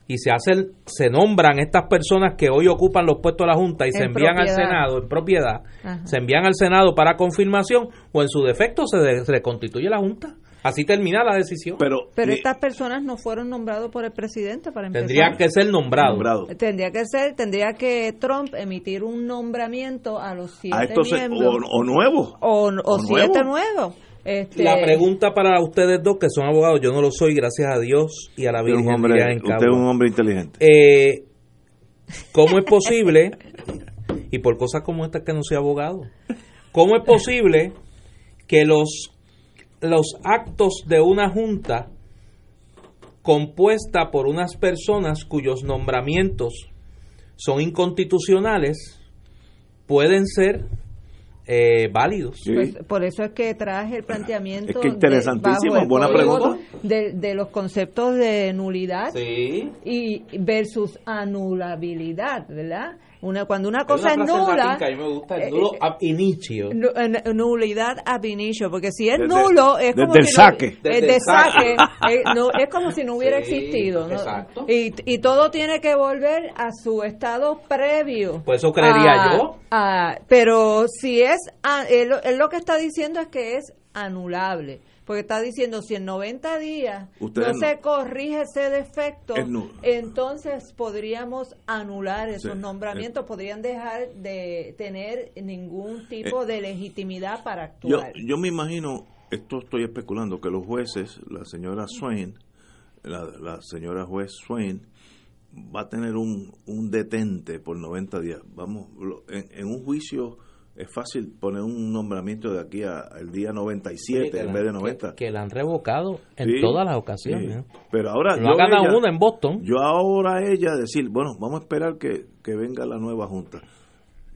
y se hacen, se nombran estas personas que hoy ocupan los puestos de la Junta y en se envían propiedad. al Senado en propiedad, Ajá. se envían al Senado para confirmación, o en su defecto se de, reconstituye la Junta. Así termina la decisión. Pero, pero estas personas no fueron nombrados por el presidente para empezar. Tendría que ser nombrado. nombrado. Tendría que ser, tendría que Trump emitir un nombramiento a los siete a estos miembros. Se, o, o nuevos. O, o, o siete nuevos. Nuevo. Este, la pregunta para ustedes dos que son abogados, yo no lo soy, gracias a Dios y a la Virgen. Hombre, en usted es un hombre inteligente. Eh, ¿Cómo es posible, y por cosas como estas que no soy abogado, cómo es posible que los los actos de una junta compuesta por unas personas cuyos nombramientos son inconstitucionales pueden ser eh, válidos? Sí. Pues, por eso es que traje el planteamiento. Es que interesantísimo, de, bajo buena pregunta. De, de los conceptos de nulidad sí. y versus anulabilidad, ¿verdad? Una, cuando una cosa es, una es nula... Latín, que a mí me gusta el nulo eh, ab initio. Nulidad ab initio, porque si es desde, nulo... es como desde si el saque. No, desde el saque. Es, no, es como si no hubiera sí, existido. ¿No? Exacto. Y, y todo tiene que volver a su estado previo. Pues eso creería a, yo. A, pero si es... A, él, él lo que está diciendo es que es anulable. Porque está diciendo, si en noventa días ustedes no se corrige ese defecto, entonces podríamos anular esos sí, nombramientos, es. Podrían dejar de tener ningún tipo eh, de legitimidad para actuar. Yo, yo me imagino, esto estoy especulando, que los jueces, la señora Swain, la, la señora juez Swain, va a tener un, un detente por noventa días. Vamos, en, en un juicio... Es fácil poner un nombramiento de aquí al día noventa y siete sí, en vez de noventa. Que, que la han revocado en sí, todas las ocasiones. Sí. ¿No? Pero ahora no ha ganado ella, uno en Boston. Yo ahora ella decir, bueno, vamos a esperar que, que venga la nueva Junta.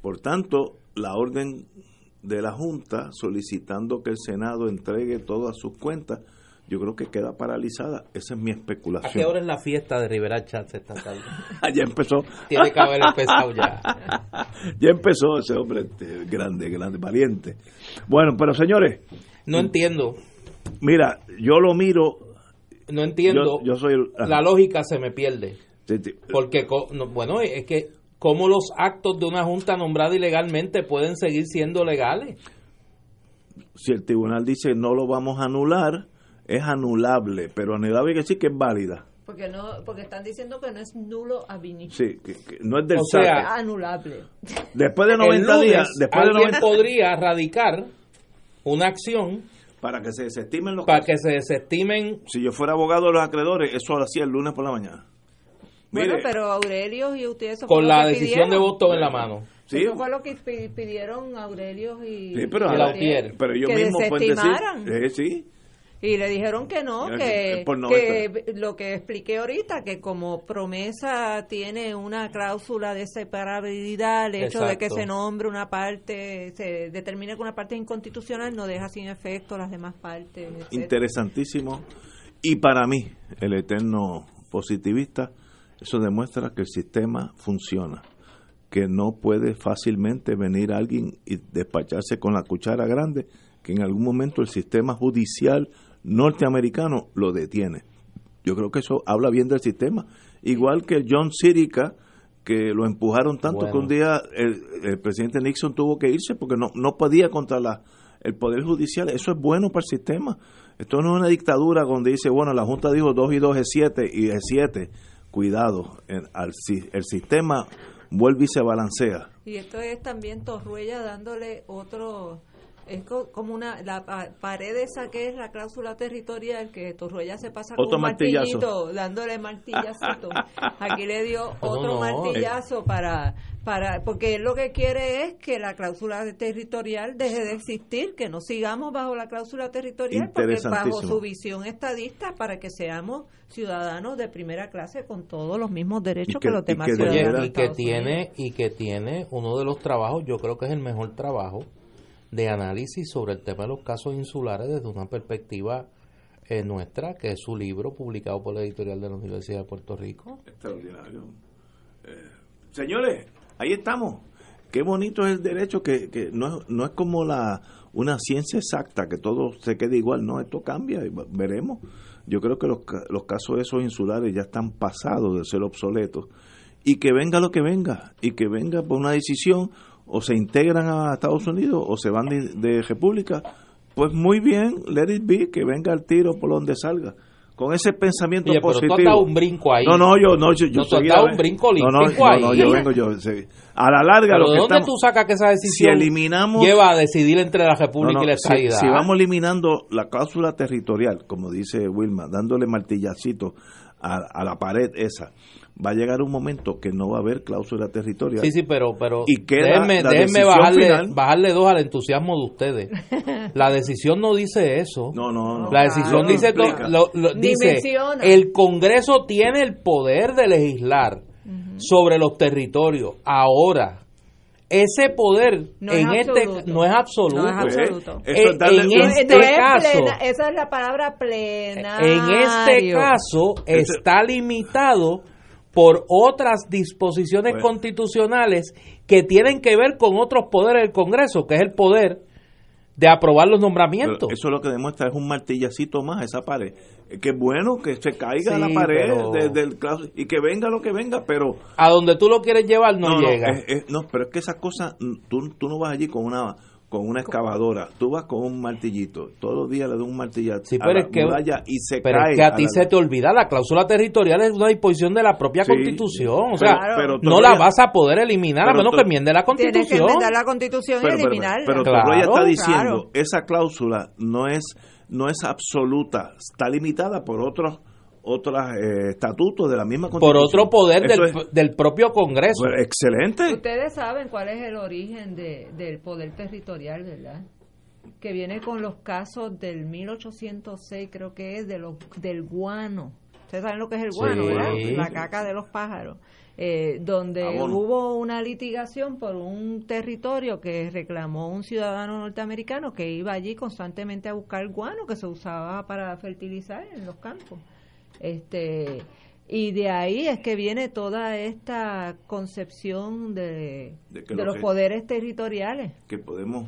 Por tanto, la orden de la Junta solicitando que el Senado entregue todas sus cuentas, yo creo que queda paralizada. Esa es mi especulación. ¿A qué hora es la fiesta de Rivera Chats esta tarde? Ya empezó. Tiene que haber empezado ya. Ya empezó ese hombre grande, grande, valiente. Bueno, pero señores. No entiendo. Mira, yo lo miro. No entiendo. Yo, yo soy, la lógica se me pierde. Sí, sí. Porque, bueno, es que cómo los actos de una junta nombrada ilegalmente pueden seguir siendo legales. Si el tribunal dice no lo vamos a anular, es anulable, pero anulable que sí que es válida. Porque no, porque están diciendo que no es nulo ab initio. Sí, que, que no es del saque. O sea, saque. Anulable. Después de noventa el lunes, días, después alguien de noventa podría radicar una acción para que se desestimen los para casos. que se desestimen. Si yo fuera abogado de los acreedores, eso lo hacía el lunes por la mañana. Bueno, mire, pero Aurelio y usted eso con la decisión pidieron de voto en la mano. Sí, eso fue lo que pidieron Aurelio y sí, pero, y la UTIER, pero yo que mismo desestimaran. Pueden decir, eh, sí. Y le dijeron que no, que, que lo que expliqué ahorita, que como PROMESA tiene una cláusula de separabilidad, el hecho exacto, de que se nombre una parte, se determine que una parte es inconstitucional, no deja sin efecto las demás partes. Etcétera. Interesantísimo. Y para mí, el eterno positivista, eso demuestra que el sistema funciona, que no puede fácilmente venir alguien y despacharse con la cuchara grande, que en algún momento el sistema judicial norteamericano lo detiene. Yo creo que eso habla bien del sistema, igual que John Sirica, que lo empujaron tanto bueno, que un día el, el presidente Nixon tuvo que irse porque no, no podía contra la, el poder judicial. Eso es bueno para el sistema. Esto no es una dictadura donde dice, bueno, la Junta dijo dos y dos es siete y es siete. Cuidado, el, el sistema vuelve y se balancea. Y esto es también Torruella dándole otro... Es como una, la pared esa que es la cláusula territorial, que Torruella se pasa con otro un martillazo, martillito, dándole martillacito. Aquí le dio otro no, no, martillazo eh. para, para, porque él lo que quiere es que la cláusula territorial deje de existir, que no sigamos bajo la cláusula territorial, porque bajo su visión estadista, para que seamos ciudadanos de primera clase con todos los mismos derechos que, que los demás y que ciudadanos. Y que tiene, y que tiene uno de los trabajos, yo creo que es el mejor trabajo, de análisis sobre el tema de los casos insulares desde una perspectiva eh, nuestra, que es su libro publicado por la editorial de la Universidad de Puerto Rico. Extraordinario. Eh, señores, ahí estamos. Qué bonito es el derecho, que, que no, no es como la una ciencia exacta, que todo se quede igual. No, esto cambia, y veremos. Yo creo que los, los casos esos insulares ya están pasados de ser obsoletos. Y que venga lo que venga, y que venga por una decisión, o se integran a Estados Unidos o se van de, de república, pues muy bien, let it be, que venga el tiro por donde salga. Con ese pensamiento Oye, positivo. Pero tú has dado un brinco ahí. No, no, yo no, yo, yo no, seguía, has dado un brinco olímpico no, no, ahí. No, no, yo vengo yo. A la larga lo que ¿dónde estamos, tú sacas que esa decisión si eliminamos, lleva a decidir entre la república no, no, y la estadidad? Si, si vamos eliminando la cláusula territorial, como dice Wilma, dándole martillacito a, a la pared esa, va a llegar un momento que no va a haber cláusula territorial. Sí, sí, pero, pero y queda déjenme, la déjenme bajarle, bajarle dos al entusiasmo de ustedes. La decisión no dice eso. No, no, no. La decisión no, dice, no lo, lo, dice el Congreso tiene el poder de legislar uh-huh. sobre los territorios. Ahora, ese poder no en es este no es absoluto. No es absoluto. Pues, eso en, en este no es caso, plena, esa es la palabra plena. En este caso este, está limitado por otras disposiciones bueno. constitucionales que tienen que ver con otros poderes del Congreso, que es el poder de aprobar los nombramientos. Pero eso es lo que demuestra, es un martillacito más esa pared. Que bueno que se caiga sí, la pared pero... de, del claustro y que venga lo que venga, pero... A donde tú lo quieres llevar no, no llega. No, es, es, no, pero es que esas cosas, tú, tú no vas allí con una... con una excavadora, tú vas con un martillito, todos los días le das un martillazo sí, pero a la es que, muralla y se pero cae. Pero es que a ti a la... se te olvida, la cláusula territorial es una disposición de la propia sí, Constitución, o sea, claro, pero no todavía, la vas a poder eliminar a menos to... que enmiende la Constitución. Tienes que enmendar la Constitución pero, y eliminarla. Pero, pero, pero claro, Torruella está diciendo, claro. esa cláusula no es no es absoluta, está limitada por otros otros eh, estatutos de la misma Constitución. Por otro poder del, es, del propio Congreso. Pues, excelente. Ustedes saben cuál es el origen de, del poder territorial, ¿verdad? Que viene con los casos del mil ochocientos seis, creo que es, de los del guano. Ustedes saben lo que es el guano, sí. ¿verdad? La caca de los pájaros. Eh, donde ah, bueno. hubo una litigación por un territorio que reclamó un ciudadano norteamericano que iba allí constantemente a buscar guano que se usaba para fertilizar en los campos. Este, y de ahí es que viene toda esta concepción de, de, de lo los poderes territoriales. Que podemos,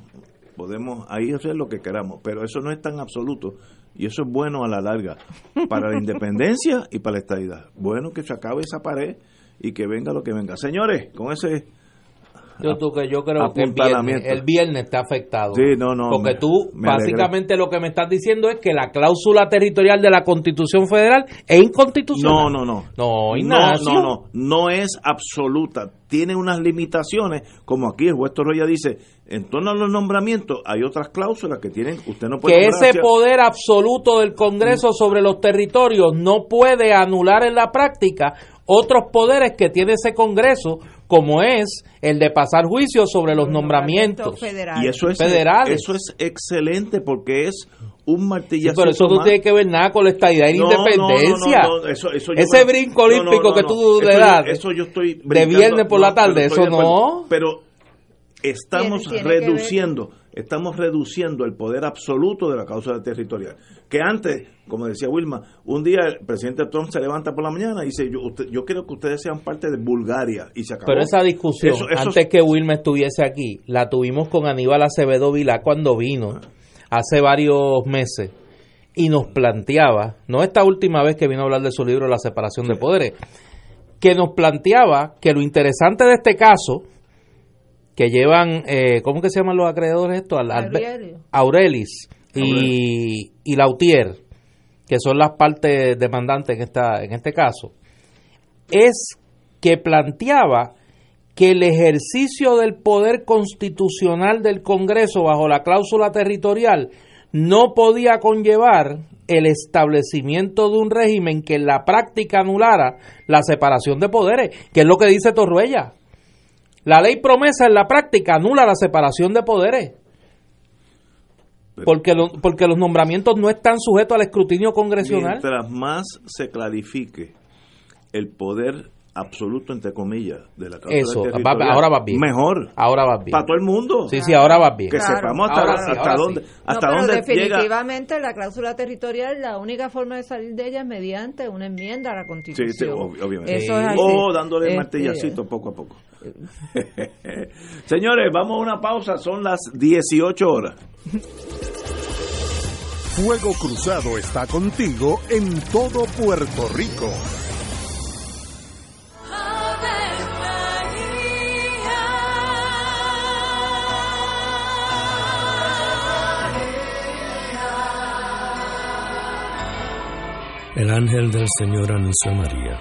podemos ahí hacer lo que queramos, pero eso no es tan absoluto. Y eso es bueno a la larga, para la independencia y para la estadidad. Bueno que se acabe esa pared y que venga lo que venga. Señores, con ese... Yo, tú, que yo creo que el viernes, el viernes está afectado. Sí, no, no, porque tú me, me básicamente alegra. Lo que me estás diciendo es que la cláusula territorial de la Constitución Federal es inconstitucional. No, no, no. No, Ignacio. No, no, no. No es absoluta. Tiene unas limitaciones, como aquí el juez Torruella dice, en torno a los nombramientos hay otras cláusulas que tienen, usted no puede... Que ese hacia... poder absoluto del Congreso sobre los territorios no puede anular en la práctica otros poderes que tiene ese Congreso, como es el de pasar juicios sobre los nombramientos federales. Y eso es, federales. Eso es excelente porque es un martillazo. Sí, pero eso no más. Tiene que ver nada con la estadidad y la no, independencia. No, no, no, no, eso, eso ese brinco olímpico no, no, no, que tú no, le das eso yo, eso yo estoy de viernes por no, la tarde, eso no. Pero estamos ¿Tiene, tiene reduciendo, estamos reduciendo el poder absoluto de la causa territorial. Que antes, como decía Wilma, un día el presidente Trump se levanta por la mañana y dice, yo, usted, yo quiero que ustedes sean parte de Bulgaria, y se acabó. Pero esa discusión, eso, eso... antes que Wilma estuviese aquí, la tuvimos con Aníbal Acevedo Vilá cuando vino, hace varios meses, y nos planteaba, no esta última vez que vino a hablar de su libro La separación sí. de poderes, que nos planteaba que lo interesante de este caso, que llevan, eh, ¿cómo que se llaman los acreedores estos? Al, al, Aurelis. Y, y la UTIER, que son las partes demandantes en, esta, en este caso, es que planteaba que el ejercicio del poder constitucional del Congreso bajo la cláusula territorial no podía conllevar el establecimiento de un régimen que en la práctica anulara la separación de poderes, que es lo que dice Torruella. La ley PROMESA en la práctica anula la separación de poderes. Porque, lo, porque los nombramientos no están sujetos al escrutinio congresional. Mientras más se clarifique el poder absoluto, entre comillas, de la cláusula Eso, territorial, ahora vas bien. Mejor. Ahora vas bien. Para todo el mundo. Sí, sí, ahora vas bien. Que claro. sepamos hasta, ahora, sí, hasta dónde, sí. hasta no, dónde definitivamente llega. La cláusula territorial, la única forma de salir de ella es mediante una enmienda a la Constitución. Sí, sí, ob- obviamente. Eso sí. es o dándole el martillacito este... poco a poco. Señores, vamos a una pausa. Son las dieciocho horas. Fuego Cruzado está contigo en todo Puerto Rico. El ángel del Señor anunció a María,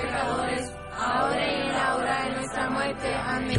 pecadores, ahora y en la hora de nuestra muerte. Amén.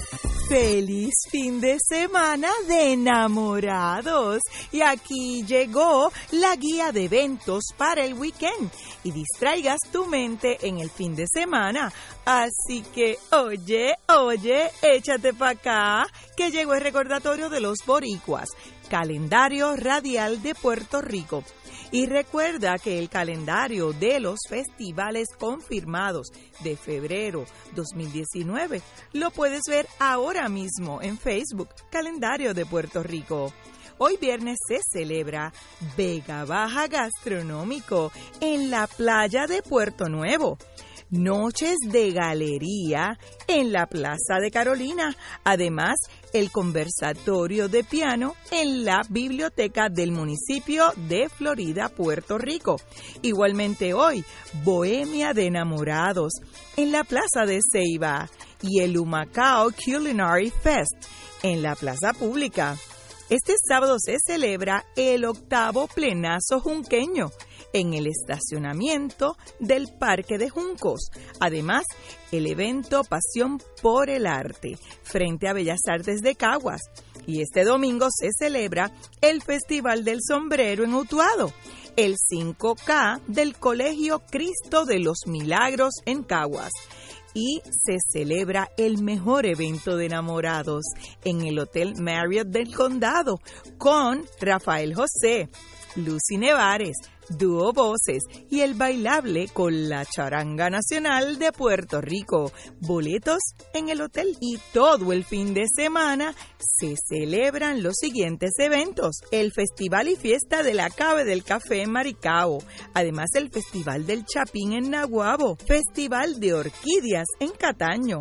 ¡Feliz fin de semana de enamorados! Y aquí llegó la guía de eventos para el weekend. Y distraigas tu mente en el fin de semana. Así que, oye, oye, échate para acá, que llegó el recordatorio de los boricuas, calendario radial de Puerto Rico. Y recuerda que el calendario de los festivales confirmados de febrero dos mil diecinueve lo puedes ver ahora mismo en Facebook, Calendario de Puerto Rico. Hoy viernes se celebra Vega Baja Gastronómico en la playa de Puerto Nuevo. Noches de galería en la Plaza de Carolina. Además, el conversatorio de piano en la biblioteca del municipio de Florida, Puerto Rico. Igualmente hoy, Bohemia de Enamorados en la Plaza de Ceiba y el Humacao Culinary Fest en la Plaza Pública. Este sábado se celebra el octavo plenazo junqueño en el estacionamiento del Parque de Juncos. Además, el evento Pasión por el Arte, frente a Bellas Artes de Caguas. Y este domingo se celebra el Festival del Sombrero en Utuado, el cinco K del Colegio Cristo de los Milagros en Caguas. Y se celebra el mejor evento de enamorados en el Hotel Marriott del Condado con Rafael José, Lucy Nevares, Dúo Voces y el bailable con la Charanga Nacional de Puerto Rico. Boletos en el hotel. Y todo el fin de semana se celebran los siguientes eventos: el Festival y Fiesta de la Cabe del Café en Maricao, además el Festival del Chapín en Naguabo, Festival de Orquídeas en Cataño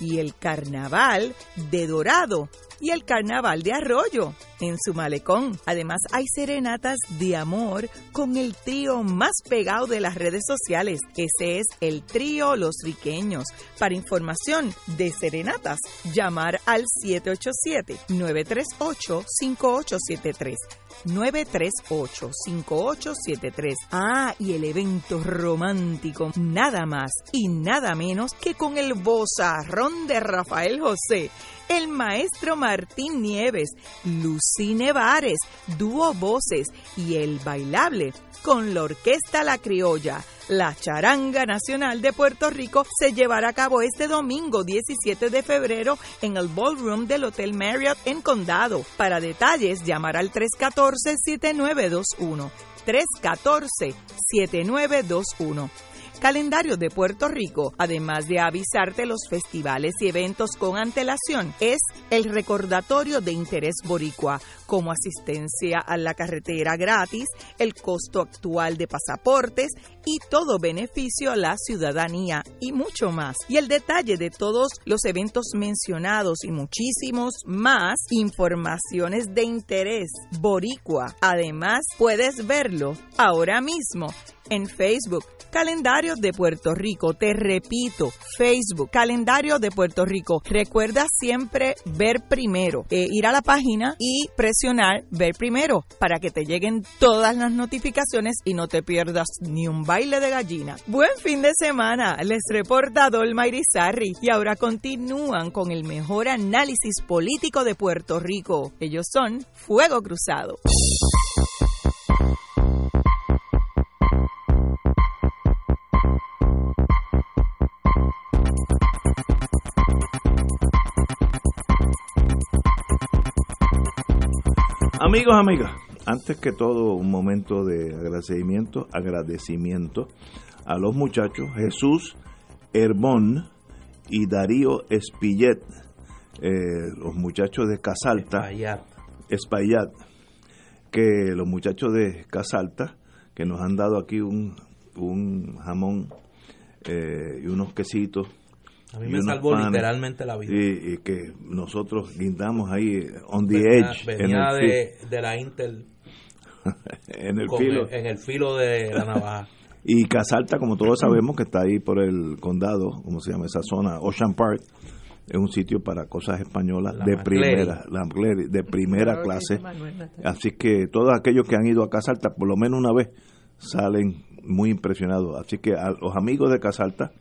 y el Carnaval de Dorado y el Carnaval de Arroyo en su malecón. Además, hay serenatas de amor con el trío más pegado de las redes sociales. Ese es el Trío Los Riqueños. Para información de serenatas, llamar al siete ocho siete, nueve tres ocho, cinco ocho siete tres. nueve tres ocho, cinco ocho siete tres. Ah, y el evento romántico, nada más y nada menos que con el vozarrón de Rafael José, el maestro Martín Nieves, Lucy Nevares, Dúo Voces y el bailable con la Orquesta La Criolla. La Charanga Nacional de Puerto Rico se llevará a cabo este domingo diecisiete de febrero en el Ballroom del Hotel Marriott en Condado. Para detalles, llamar al tres uno cuatro, siete nueve dos uno. tres uno cuatro, siete nueve dos uno. Calendario de Puerto Rico, además de avisarte los festivales y eventos con antelación, es el recordatorio de interés boricua, como asistencia a la carretera gratis, el costo actual de pasaportes, y todo beneficio a la ciudadanía y mucho más. Y el detalle de todos los eventos mencionados y muchísimos más, informaciones de interés boricua. Además, puedes verlo ahora mismo en Facebook, Calendario de Puerto Rico. Te repito, Facebook, Calendario de Puerto Rico. Recuerda siempre ver primero, eh, ir a la página y presionar ver primero para que te lleguen todas las notificaciones y no te pierdas ni un baile de gallina. Buen fin de semana, les reporta Dolma Irizarry, y ahora continúan con el mejor análisis político de Puerto Rico. Ellos son Fuego Cruzado. Amigos, amigas, antes que todo un momento de agradecimiento, agradecimiento a los muchachos Jesús Herbón y Darío Espaillat, eh, los muchachos de Casalta, Espaillat, que los muchachos de Casalta, que nos han dado aquí un, un jamón eh, y unos quesitos. A mí me salvó literalmente la vida. Y, y que nosotros guindamos ahí on the venía, edge. Venía en el de, de la Intel. en, el filo. El, en el filo de la navaja. Y Casalta, como todos sabemos, que está ahí por el condado, ¿cómo se llama esa zona? Ocean Park. Es un sitio para cosas españolas la de McClary. primera la McClary, de primera claro, clase. Así que todos aquellos que han ido a Casalta, por lo menos una vez, salen muy impresionados. Así que a los amigos de Casalta,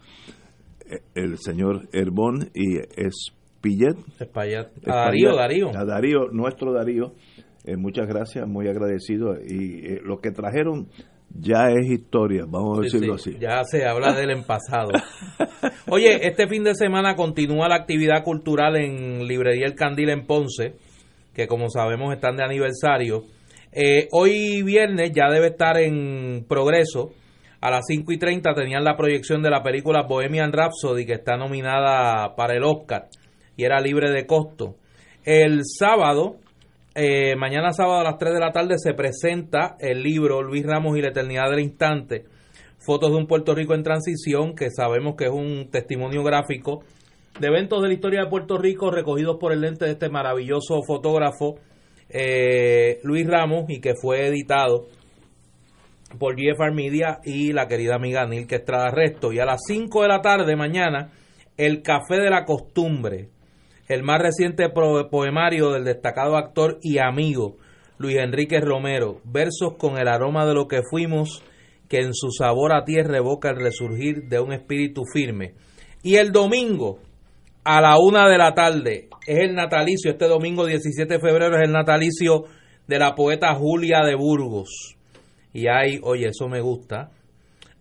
el señor Herbón y Espaillat, Espaillat. A Darío, Darío. A Darío, nuestro Darío, eh, muchas gracias, muy agradecido. Y eh, lo que trajeron ya es historia, vamos a sí, decirlo sí. así. Ya se habla de él en pasado. Oye, este fin de semana continúa la actividad cultural en Librería El Candil en Ponce, que como sabemos están de aniversario. Eh, hoy viernes ya debe estar en Progreso. A las cinco y treinta tenían la proyección de la película Bohemian Rhapsody, que está nominada para el Oscar y era libre de costo. El sábado, eh, mañana sábado a las tres de la tarde, se presenta el libro Luis Ramos y la eternidad del instante, fotos de un Puerto Rico en transición, que sabemos que es un testimonio gráfico de eventos de la historia de Puerto Rico recogidos por el lente de este maravilloso fotógrafo eh, Luis Ramos, y que fue editado por G F R Media y la querida amiga Nilke Estrada Resto. Y a las cinco de la tarde mañana, El Café de la Costumbre, el más reciente poemario del destacado actor y amigo Luis Enrique Romero, versos con el aroma de lo que fuimos, que en su sabor a tierra evoca el resurgir de un espíritu firme. Y el domingo, a la una de la tarde, es el natalicio, este domingo diecisiete de febrero es el natalicio de la poeta Julia de Burgos. Y hay, oye, eso me gusta,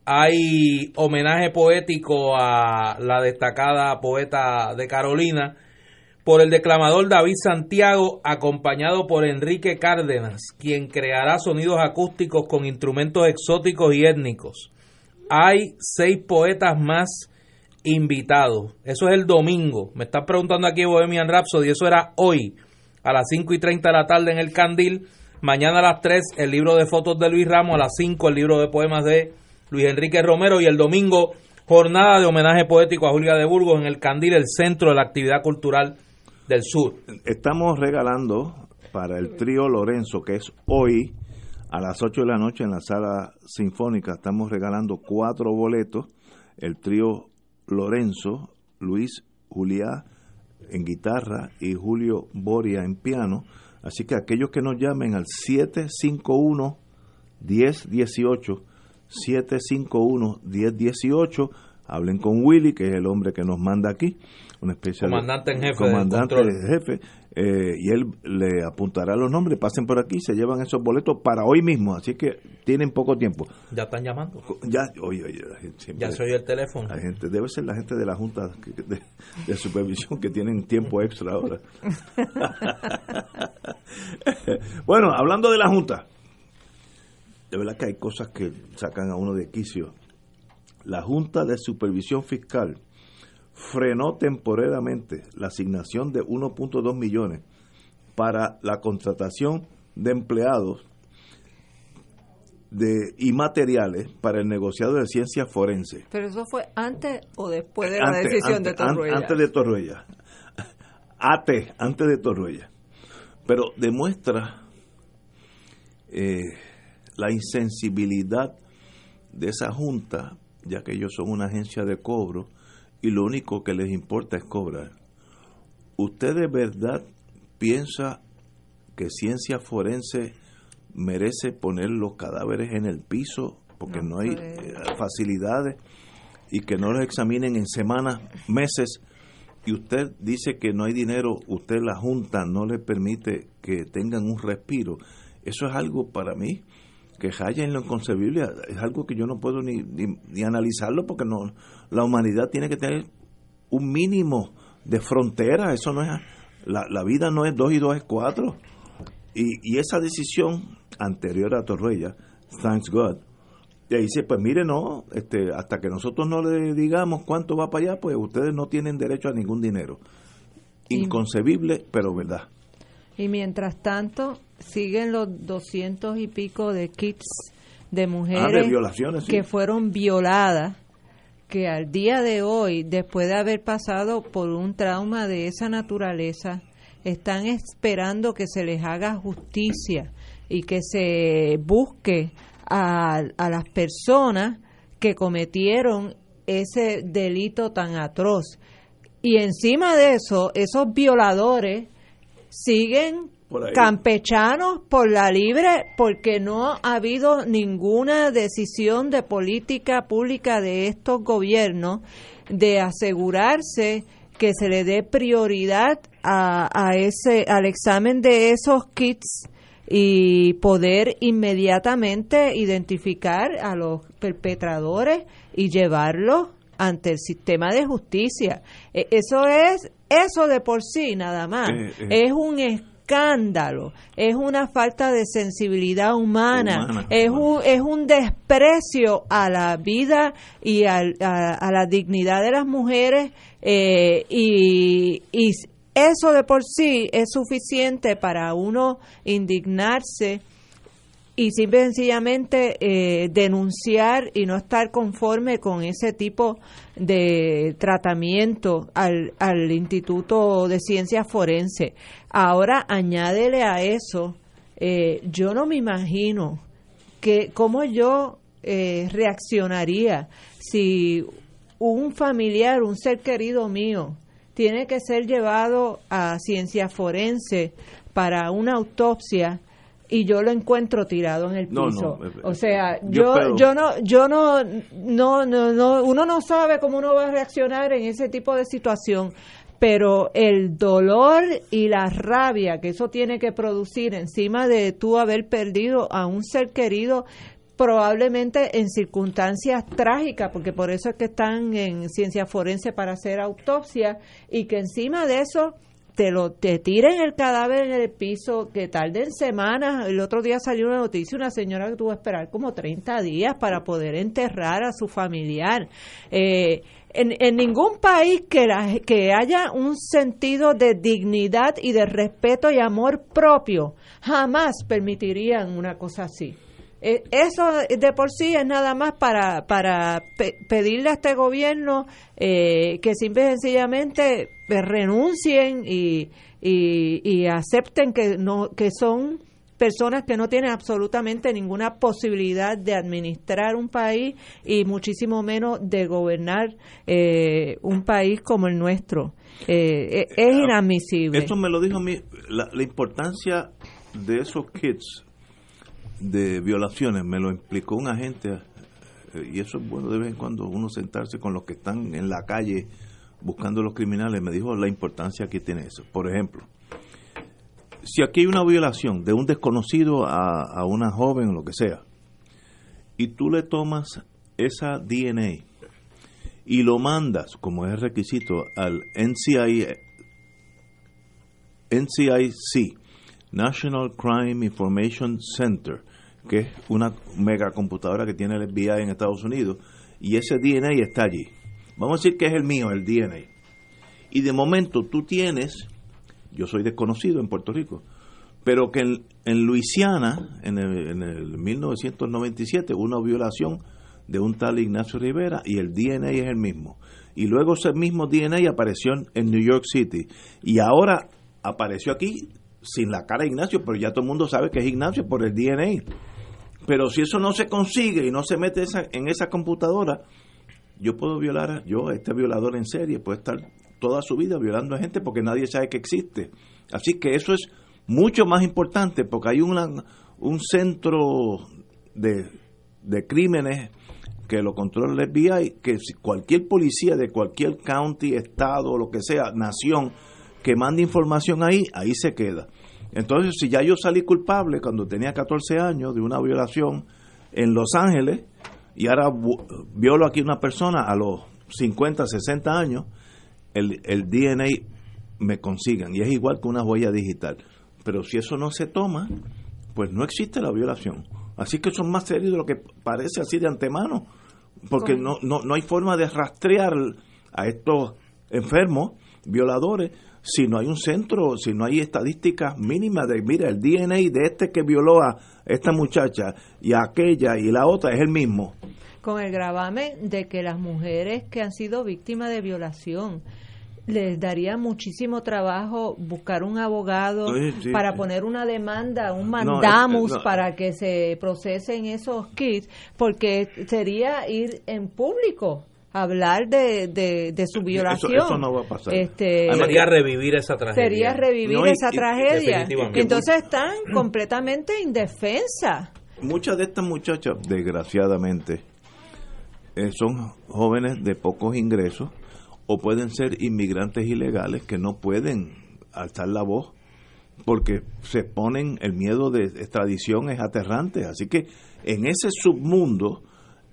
hay homenaje poético a la destacada poeta de Carolina por el declamador David Santiago, acompañado por Enrique Cárdenas, quien creará sonidos acústicos con instrumentos exóticos y étnicos. Hay seis poetas más invitados. Eso es el domingo. Me están preguntando aquí Bohemian Rhapsody. Eso era hoy, a las cinco y treinta de la tarde en El Candil. Mañana a las tres, el libro de fotos de Luis Ramos. A las cinco, el libro de poemas de Luis Enrique Romero. Y el domingo, jornada de homenaje poético a Julia de Burgos en El Candil, el centro de la actividad cultural del sur. Estamos regalando para el Trío Lorenzo, que es hoy, a las ocho de la noche en la Sala Sinfónica. Estamos regalando cuatro boletos. El Trío Lorenzo, Luis Juliá en guitarra y Julio Boria en piano. Así que aquellos que nos llamen al siete cinco uno, uno cero uno ocho, siete cinco uno, uno cero uno ocho, hablen con Willy, que es el hombre que nos manda aquí, un especial comandante en jefe, comandante en jefe eh, y él le apuntará los nombres. Pasen por aquí, se llevan esos boletos para hoy mismo, así que tienen poco tiempo. Ya están llamando. Ya, oye, oye, la gente siempre, ya se oye el teléfono. La gente, debe ser la gente de la Junta de, de Supervisión, que tienen tiempo extra ahora. Bueno, hablando de la Junta, de verdad que hay cosas que sacan a uno de quicio. La Junta de Supervisión Fiscal frenó temporariamente la asignación de uno punto dos millones para la contratación de empleados de y materiales para el negociado de ciencia forense. ¿Pero eso fue antes o después de la antes, decisión antes, de Torruella? An, antes de Torruella. Antes, antes de Torruella. Pero demuestra eh, la insensibilidad de esa junta, ya que ellos son una agencia de cobro y lo único que les importa es cobrar. ¿Usted de verdad piensa que ciencia forense merece poner los cadáveres en el piso porque no, no hay eh, facilidades y que no los examinen en semanas, meses, y usted dice que no hay dinero? Usted, la Junta, no le permite que tengan un respiro. Eso es algo para mí que raya en lo inconcebible, es algo que yo no puedo ni, ni, ni analizarlo, porque no, la humanidad tiene que tener un mínimo de frontera. Eso no es, la, la vida no es dos y dos es cuatro. Y, y esa decisión anterior a Torruella, thanks God, y ahí dice, pues mire, no, este, hasta que nosotros no le digamos cuánto va para allá, pues ustedes no tienen derecho a ningún dinero. Inconcebible, pero verdad. Y mientras tanto, siguen los doscientos y pico de kits de mujeres ah, de violaciones, que sí. fueron violadas, que al día de hoy, después de haber pasado por un trauma de esa naturaleza, están esperando que se les haga justicia y que se busque a, a las personas que cometieron ese delito tan atroz. Y encima de eso, esos violadores siguen por campechanos por la libre, porque no ha habido ninguna decisión de política pública de estos gobiernos de asegurarse que se le dé prioridad a, a ese, al examen de esos kits y poder inmediatamente identificar a los perpetradores y llevarlos ante el sistema de justicia. Eso es, eso de por sí nada más, eh, eh. es un escándalo, es una falta de sensibilidad humana, humana es humana. un es un desprecio a la vida y a, a, a la dignidad de las mujeres. Eh, y, y eso de por sí es suficiente para uno indignarse y simple y sencillamente eh, denunciar y no estar conforme con ese tipo de tratamiento al, al Instituto de Ciencias Forenses. Ahora añádele a eso, eh, yo no me imagino que cómo yo eh, reaccionaría si un familiar, un ser querido mío, tiene que ser llevado a ciencia forense para una autopsia y yo lo encuentro tirado en el piso. No, no, o sea, yo, yo, yo no, yo no, no, no, no, uno no sabe cómo uno va a reaccionar en ese tipo de situación, pero el dolor y la rabia que eso tiene que producir encima de tú haber perdido a un ser querido, probablemente en circunstancias trágicas, porque por eso es que están en ciencia forense para hacer autopsia, y que encima de eso te lo te tiren el cadáver en el piso, que tarden semanas. El otro día salió una noticia, una señora que tuvo que esperar como treinta días para poder enterrar a su familiar. Eh, en, en ningún país que, la, que haya un sentido de dignidad y de respeto y amor propio, jamás permitirían una cosa así. Eso de por sí es nada más para para pe- pedirle a este gobierno eh, que simple y sencillamente renuncien y, y, y acepten que no que son personas que no tienen absolutamente ninguna posibilidad de administrar un país y muchísimo menos de gobernar eh, un país como el nuestro. Eh, es inadmisible. Esto me lo dijo a mí, la, la importancia de esos kits de violaciones, me lo explicó un agente, eh, y eso es bueno de vez en cuando uno sentarse con los que están en la calle buscando a los criminales. Me dijo la importancia que tiene eso. Por ejemplo, si aquí hay una violación de un desconocido a, a una joven o lo que sea, y tú le tomas esa D N A y lo mandas, como es el requisito, al N C I C, National Crime Information Center, que es una megacomputadora que tiene el F B I en Estados Unidos, y ese D N A está allí. Vamos a decir que es el mío, el D N A. Y de momento tú tienes, yo soy desconocido en Puerto Rico, pero que en, en Luisiana, en el, en el mil novecientos noventa y siete, hubo una violación de un tal Ignacio Rivera y el D N A es el mismo. Y luego ese mismo D N A apareció en, en New York City. Y ahora apareció aquí sin la cara de Ignacio, pero ya todo el mundo sabe que es Ignacio por el D N A. Pero si eso no se consigue y no se mete esa, en esa computadora, yo puedo violar, a, yo, este violador en serie, puede estar toda su vida violando a gente porque nadie sabe que existe. Así que eso es mucho más importante porque hay una, un centro de, de crímenes que lo controla el F B I, que cualquier policía de cualquier county, estado, lo que sea, nación, que mande información ahí, ahí se queda. Entonces, si ya yo salí culpable cuando tenía catorce años de una violación en Los Ángeles y ahora violo aquí una persona a los cincuenta, sesenta años, el, el D N A me consigan y es igual que una huella digital. Pero si eso no se toma, pues no existe la violación. Así que son más serios de lo que parece así de antemano, porque no, no, no hay forma de rastrear a estos enfermos violadores si no hay un centro, si no hay estadísticas mínimas de, mira, el D N A de este que violó a esta muchacha y a aquella y la otra es el mismo. Con el gravamen de que las mujeres que han sido víctimas de violación les daría muchísimo trabajo buscar un abogado sí, sí, para poner una demanda, un mandamus no, no. para que se procesen esos kits, porque sería ir en público hablar de, de, de su violación. Eso, eso no va a pasar. Este, sería revivir esa tragedia. Sería revivir no, esa y, tragedia. Entonces están completamente indefensa. Muchas de estas muchachas, desgraciadamente, eh, son jóvenes de pocos ingresos o pueden ser inmigrantes ilegales que no pueden alzar la voz porque se ponen, el miedo de extradición es aterrante. Así que en ese submundo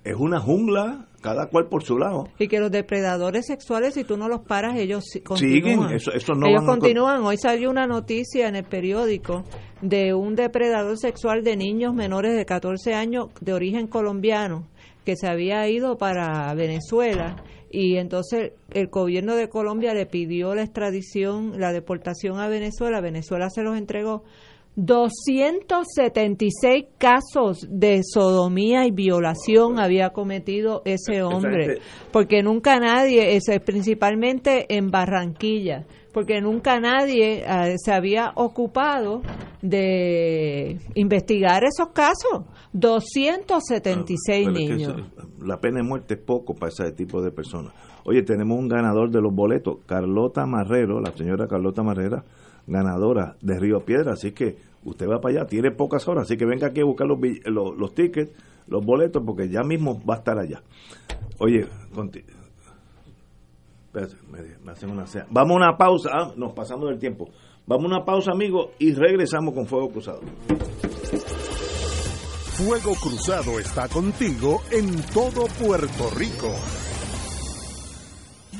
es una jungla, cada cual por su lado. Y que los depredadores sexuales, si tú no los paras, ellos continúan. Siguen, eso, eso no ellos van continúan. A... Hoy salió una noticia en el periódico de un depredador sexual de niños menores de catorce años de origen colombiano que se había ido para Venezuela. Y entonces el gobierno de Colombia le pidió la extradición, la deportación a Venezuela. Venezuela se los entregó. doscientos setenta y seis casos de sodomía y violación había cometido ese hombre, porque nunca nadie, es principalmente en Barranquilla, porque nunca nadie eh, se había ocupado de investigar esos casos. doscientos setenta y seis ah, niños. Es que la pena de muerte es poco para ese tipo de personas. Oye, tenemos un ganador de los boletos, Carlota Marrero, la señora Carlota Marrera, ganadora de Río Piedra, así que usted va para allá, tiene pocas horas, así que venga aquí a buscar los, los, los tickets, los boletos, porque ya mismo va a estar allá. Oye, conti- espérate, me, me hacen una cena. Vamos a una pausa, ah, nos pasamos del tiempo. Vamos a una pausa, amigos, y regresamos con Fuego Cruzado. Fuego Cruzado está contigo en todo Puerto Rico.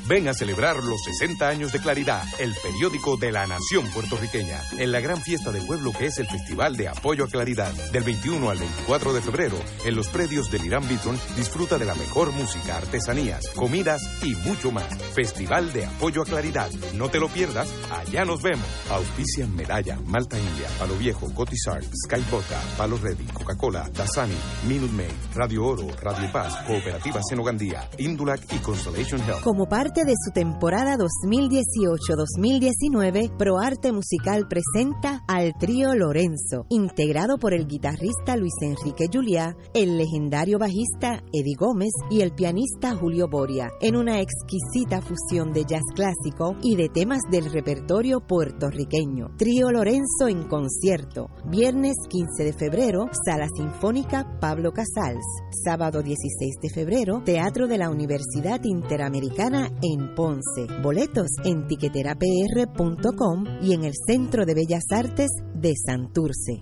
Ven a celebrar los sesenta años de Claridad, el periódico de la nación puertorriqueña, en la gran fiesta del pueblo que es el Festival de Apoyo a Claridad. Del veintiuno al veinticuatro de febrero, en los predios del Irán Bithorn, disfruta de la mejor música, artesanías, comidas y mucho más. Festival de Apoyo a Claridad. No te lo pierdas, allá nos vemos. Auspician Medalla, Malta India, Palo Viejo, Cotizar, Sky Vodka, Palo Ready, Coca-Cola, Dasani, Minute Maid, Radio Oro, Radio Paz, Cooperativa Senogandía, Indulac y Constellation Health. Como parte de su temporada dos mil dieciocho dos mil diecinueve, ProArte Musical presenta al Trío Lorenzo, integrado por el guitarrista Luis Enrique Juliá, el legendario bajista Eddie Gómez y el pianista Julio Boria, en una exquisita fusión de jazz clásico y de temas del repertorio puertorriqueño. Trío Lorenzo en concierto, viernes quince de febrero, Sala Sinfónica Pablo Casals, sábado dieciséis de febrero, Teatro de la Universidad Interamericana en Ponce. Boletos en tiquetera p r punto com y en el Centro de Bellas Artes de Santurce.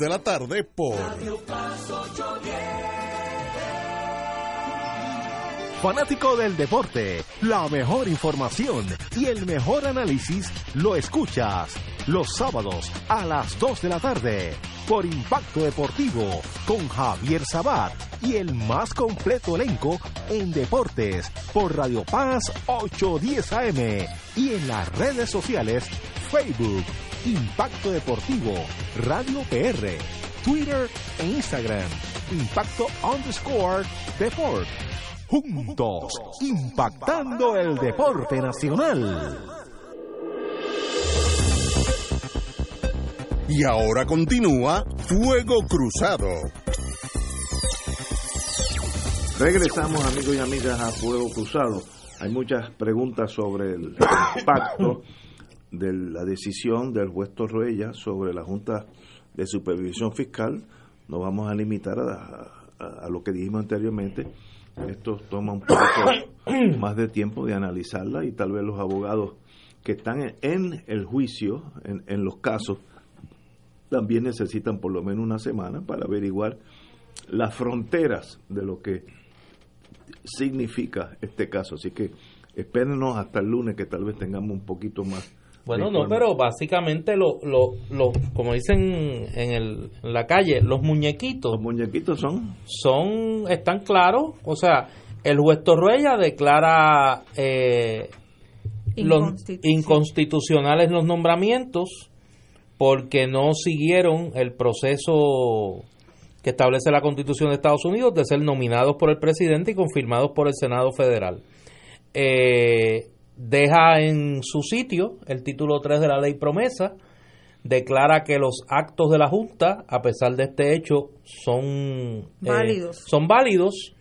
de la tarde por Radio Paz ochocientos diez. Fanático del deporte, la mejor información y el mejor análisis lo escuchas los sábados a las dos de la tarde por Impacto Deportivo con Javier Sabat y el más completo elenco en deportes por Radio Paz ochocientos diez A M y en las redes sociales Facebook, Impacto Deportivo, Radio P R, Twitter e Instagram, Impacto underscore Deport. Juntos, impactando el deporte nacional. Y ahora continúa Fuego Cruzado. Regresamos, amigos y amigas, a Fuego Cruzado. Hay muchas preguntas sobre el impacto de la decisión del juez Torruella sobre la Junta de Supervisión Fiscal. Nos vamos a limitar a, a, a lo que dijimos anteriormente. Esto toma un poco más de tiempo de analizarla y tal vez los abogados que están en el juicio, en, en los casos, también necesitan por lo menos una semana para averiguar las fronteras de lo que significa este caso. Así que espérenos hasta el lunes que tal vez tengamos un poquito más. Bueno, no, pero básicamente, lo, lo, lo, como dicen en, el, en la calle, los muñequitos. Los muñequitos son. son están claros. O sea, el juez Torruella declara eh, Inconstitucional. los inconstitucionales los nombramientos porque no siguieron el proceso que establece la Constitución de Estados Unidos de ser nominados por el presidente y confirmados por el Senado Federal. Eh. Deja en su sitio el título tres de la ley PROMESA, declara que los actos de la Junta, a pesar de este hecho, son válidos, eh, son válidos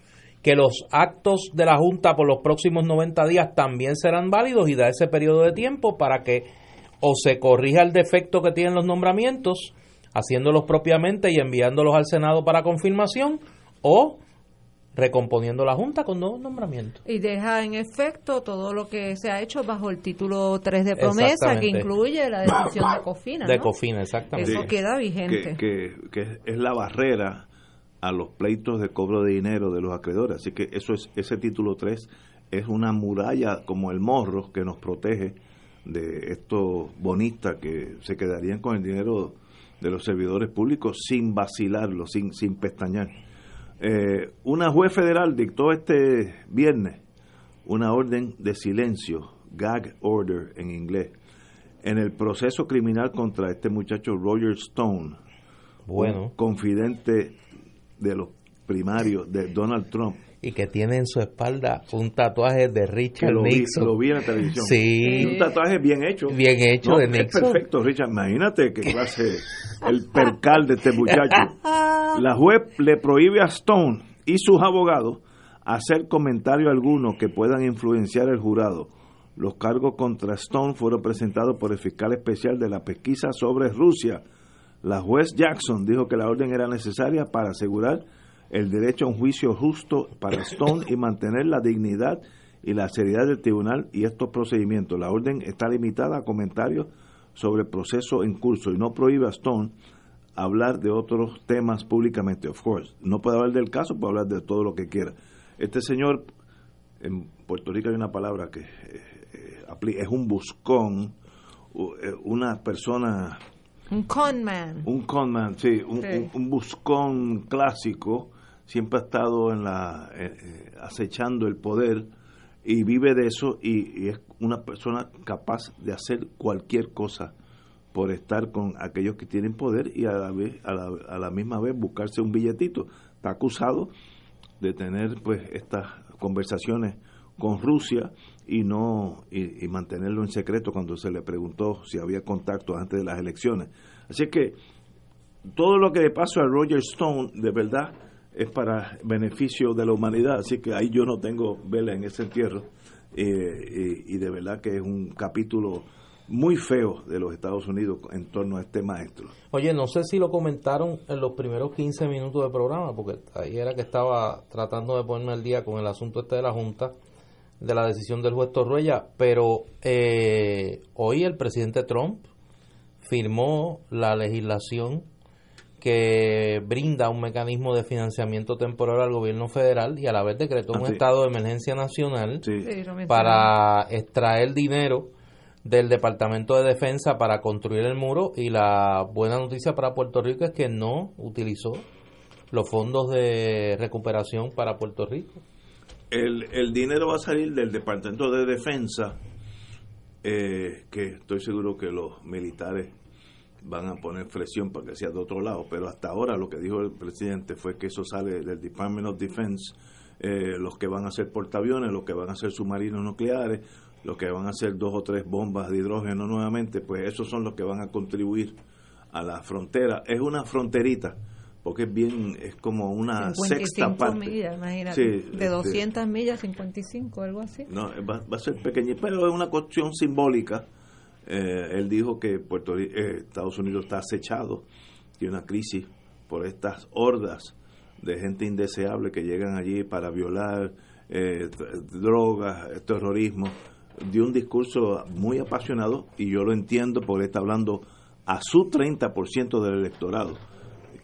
que los actos de la Junta por los próximos noventa días también serán válidos y da ese periodo de tiempo para que o se corrija el defecto que tienen los nombramientos, haciéndolos propiamente y enviándolos al Senado para confirmación, o recomponiendo la Junta con nuevos nombramientos. Y deja en efecto todo lo que se ha hecho bajo el título tres de PROMESA, que incluye la decisión de Cofina, ¿no? De Cofina, exactamente. Eso queda vigente. Que, que, que es la barrera a los pleitos de cobro de dinero de los acreedores. Así que eso es, ese título tres es una muralla como el morro que nos protege de estos bonistas que se quedarían con el dinero de los servidores públicos sin vacilarlo, sin, sin pestañear. Eh, una juez federal dictó este viernes una orden de silencio, gag order en inglés, en el proceso criminal contra este muchacho Roger Stone, bueno, confidente de los primarios de Donald Trump. Y que tiene en su espalda un tatuaje de Richard lo vi, Nixon. Lo vi en la televisión. Sí. Y un tatuaje bien hecho. Bien hecho, no, de Nixon. Es perfecto, Richard. Imagínate qué clase, el percal de este muchacho. La juez le prohíbe a Stone y sus abogados hacer comentario alguno que puedan influenciar el jurado. Los cargos contra Stone fueron presentados por el fiscal especial de la pesquisa sobre Rusia. La juez Jackson dijo que la orden era necesaria para asegurar el derecho a un juicio justo para Stone y mantener la dignidad y la seriedad del tribunal y estos procedimientos. La orden está limitada a comentarios sobre el proceso en curso y no prohíbe a Stone hablar de otros temas públicamente. Of course, no puede hablar del caso, puede hablar de todo lo que quiera. Este señor, en Puerto Rico hay una palabra que es un buscón, una persona... Un conman. Un conman, sí, un, sí. Un, un buscón clásico. Siempre ha estado en la eh, eh, acechando el poder y vive de eso y, y es una persona capaz de hacer cualquier cosa por estar con aquellos que tienen poder y a la, vez, a la, a la misma vez buscarse un billetito. Está acusado de tener pues estas conversaciones con Rusia y no y, y mantenerlo en secreto cuando se le preguntó si había contacto antes de las elecciones. Así que todo lo que le pasa a Roger Stone, de verdad, es para beneficio de la humanidad, así que ahí yo no tengo vela en ese entierro, eh, y, y de verdad que es un capítulo muy feo de los Estados Unidos en torno a este maestro. Oye, no sé si lo comentaron en los primeros quince minutos del programa, porque ahí era que estaba tratando de ponerme al día con el asunto este de la Junta, de la decisión del juez Torruella, pero eh, hoy el presidente Trump firmó la legislación que brinda un mecanismo de financiamiento temporal al gobierno federal y a la vez decretó ah, un sí. estado de emergencia nacional sí. para extraer dinero del Departamento de Defensa para construir el muro, y la buena noticia para Puerto Rico es que no utilizó los fondos de recuperación para Puerto Rico. El, el dinero va a salir del Departamento de Defensa, eh, que estoy seguro que los militares van a poner presión para que sea de otro lado, pero hasta ahora lo que dijo el presidente fue que eso sale del Department of Defense, eh, los que van a hacer portaaviones, los que van a hacer submarinos nucleares, los que van a hacer dos o tres bombas de hidrógeno nuevamente, pues esos son los que van a contribuir a la frontera. Es una fronterita, porque es bien, es como una sexta parte. cincuenta y cinco millas, imagínate. Sí, de doscientas sí. millas, cincuenta y cinco, algo así. No, va, va a ser pequeño, pero es una cuestión simbólica. Eh, él dijo que Puerto Rico, eh, Estados Unidos está acechado, tiene una crisis por estas hordas de gente indeseable que llegan allí para violar, eh, drogas, terrorismo. Dio un discurso muy apasionado y yo lo entiendo porque está hablando a su treinta por ciento del electorado,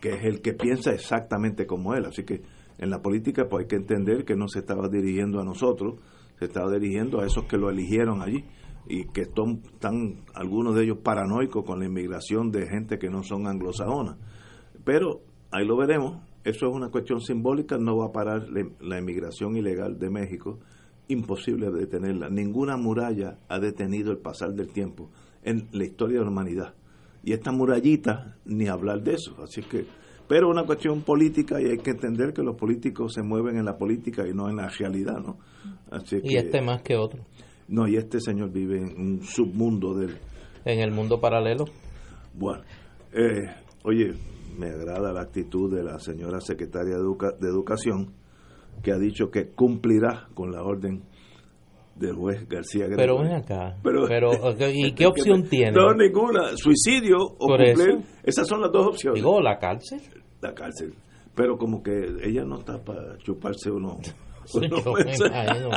que es el que piensa exactamente como él. Así que en la política pues hay que entender que no se estaba dirigiendo a nosotros, se estaba dirigiendo a esos que lo eligieron allí y que están, están algunos de ellos paranoicos con la inmigración de gente que no son anglosajona. Pero ahí lo veremos, eso es una cuestión simbólica, no va a parar la inmigración ilegal de México. Imposible detenerla. Ninguna muralla ha detenido el pasar del tiempo en la historia de la humanidad. Y esta murallita, ni hablar de eso. Así que, pero es una cuestión política y hay que entender que los políticos se mueven en la política y no en la realidad, ¿no? Así y que, este más que otro. No, y este señor vive en un submundo del... En el mundo paralelo. Bueno, eh, oye, me agrada la actitud de la señora secretaria de, Educa- de Educación, que ha dicho que cumplirá con la orden del juez García Grego. Pero ven acá. Pero, pero, ¿y qué opción tiene? No, ninguna. Suicidio o cumplir. Eso? Esas son las dos opciones. Digo, la cárcel. La cárcel. Pero como que ella no está para chuparse uno. uno yo, me imagino,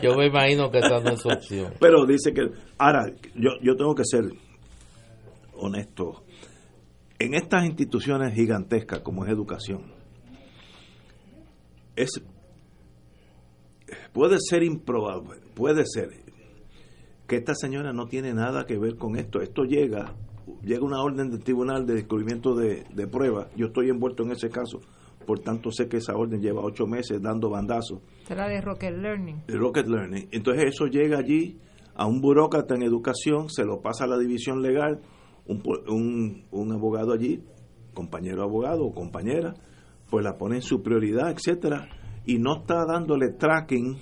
yo me imagino que esa no es su opción. Pero dice que... Ahora, yo, yo tengo que ser honesto. En estas instituciones gigantescas como es educación, es, puede ser improbable, puede ser que esta señora no tiene nada que ver con esto. Esto llega, llega una orden del tribunal de descubrimiento de, de pruebas. Yo estoy envuelto en ese caso, por tanto sé que esa orden lleva ocho meses dando bandazos. Será de Rocket Learning. De Rocket Learning. Entonces eso llega allí a un burócrata en educación, se lo pasa a la división legal, un, un, un abogado allí, compañero abogado o compañera, pues la pone en su prioridad, etcétera, y no está dándole tracking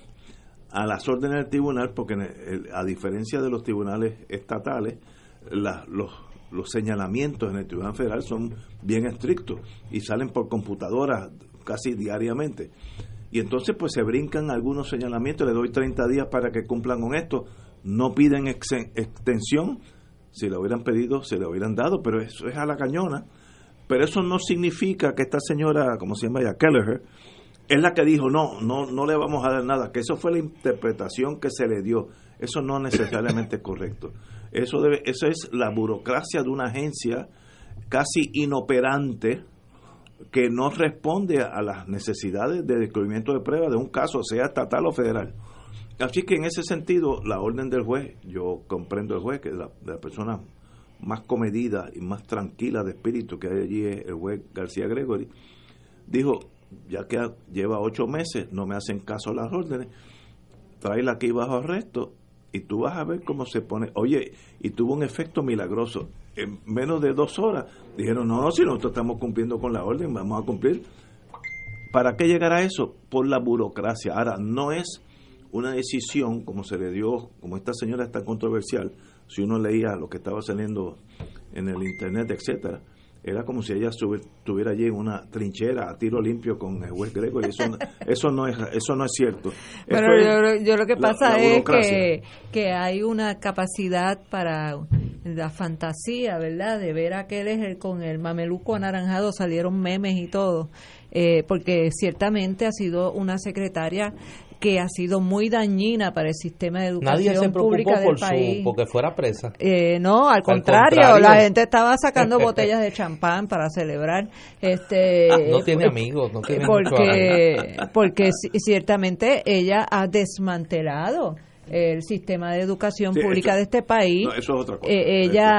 a las órdenes del tribunal, porque a diferencia de los tribunales estatales, la, los, los señalamientos en el tribunal federal son bien estrictos y salen por computadora casi diariamente. Y entonces pues se brincan algunos señalamientos, le doy treinta días para que cumplan con esto, no piden ex- extensión, si la hubieran pedido se la hubieran dado, pero eso es a la cañona. Pero eso no significa que esta señora, como se llama ella, Kelleher, es la que dijo, no, no, no le vamos a dar nada, que eso fue la interpretación que se le dio. Eso no necesariamente es correcto. Eso debe, eso es la burocracia de una agencia casi inoperante que no responde a las necesidades de descubrimiento de pruebas de un caso, sea estatal o federal. Así que en ese sentido, la orden del juez, yo comprendo al juez, que la, la persona más comedida y más tranquila de espíritu que hay allí es el juez García Gregory, dijo, ya que lleva ocho meses, no me hacen caso las órdenes, tráela aquí bajo arresto y tú vas a ver cómo se pone. Oye, y tuvo un efecto milagroso, en menos de dos horas dijeron, no, no, si nosotros estamos cumpliendo con la orden, vamos a cumplir. ¿Para qué llegar a eso? Por la burocracia. Ahora, no es una decisión como se le dio, como esta señora está controversial. Si uno leía lo que estaba saliendo en el internet, etcétera, Era como si ella estuviera allí en una trinchera a tiro limpio con el juez Greco, y eso no, eso no es eso no es cierto. Pero yo, yo, yo lo que pasa la, la es que, que hay una capacidad para la fantasía, ¿verdad? De ver aquel es el, con el mameluco anaranjado salieron memes y todo, eh, porque ciertamente ha sido una secretaria que ha sido muy dañina para el sistema de educación pública del país. Nadie se preocupó por país. Su, porque fuera presa. Eh, no, al, al contrario, contrario, la gente estaba sacando botellas de champán para celebrar. Este, ah, no tiene amigos, no tiene porque, mucho porque ciertamente ella ha desmantelado el sistema de educación sí, pública eso, de este país. No, eso es otra cosa. Eh, ella,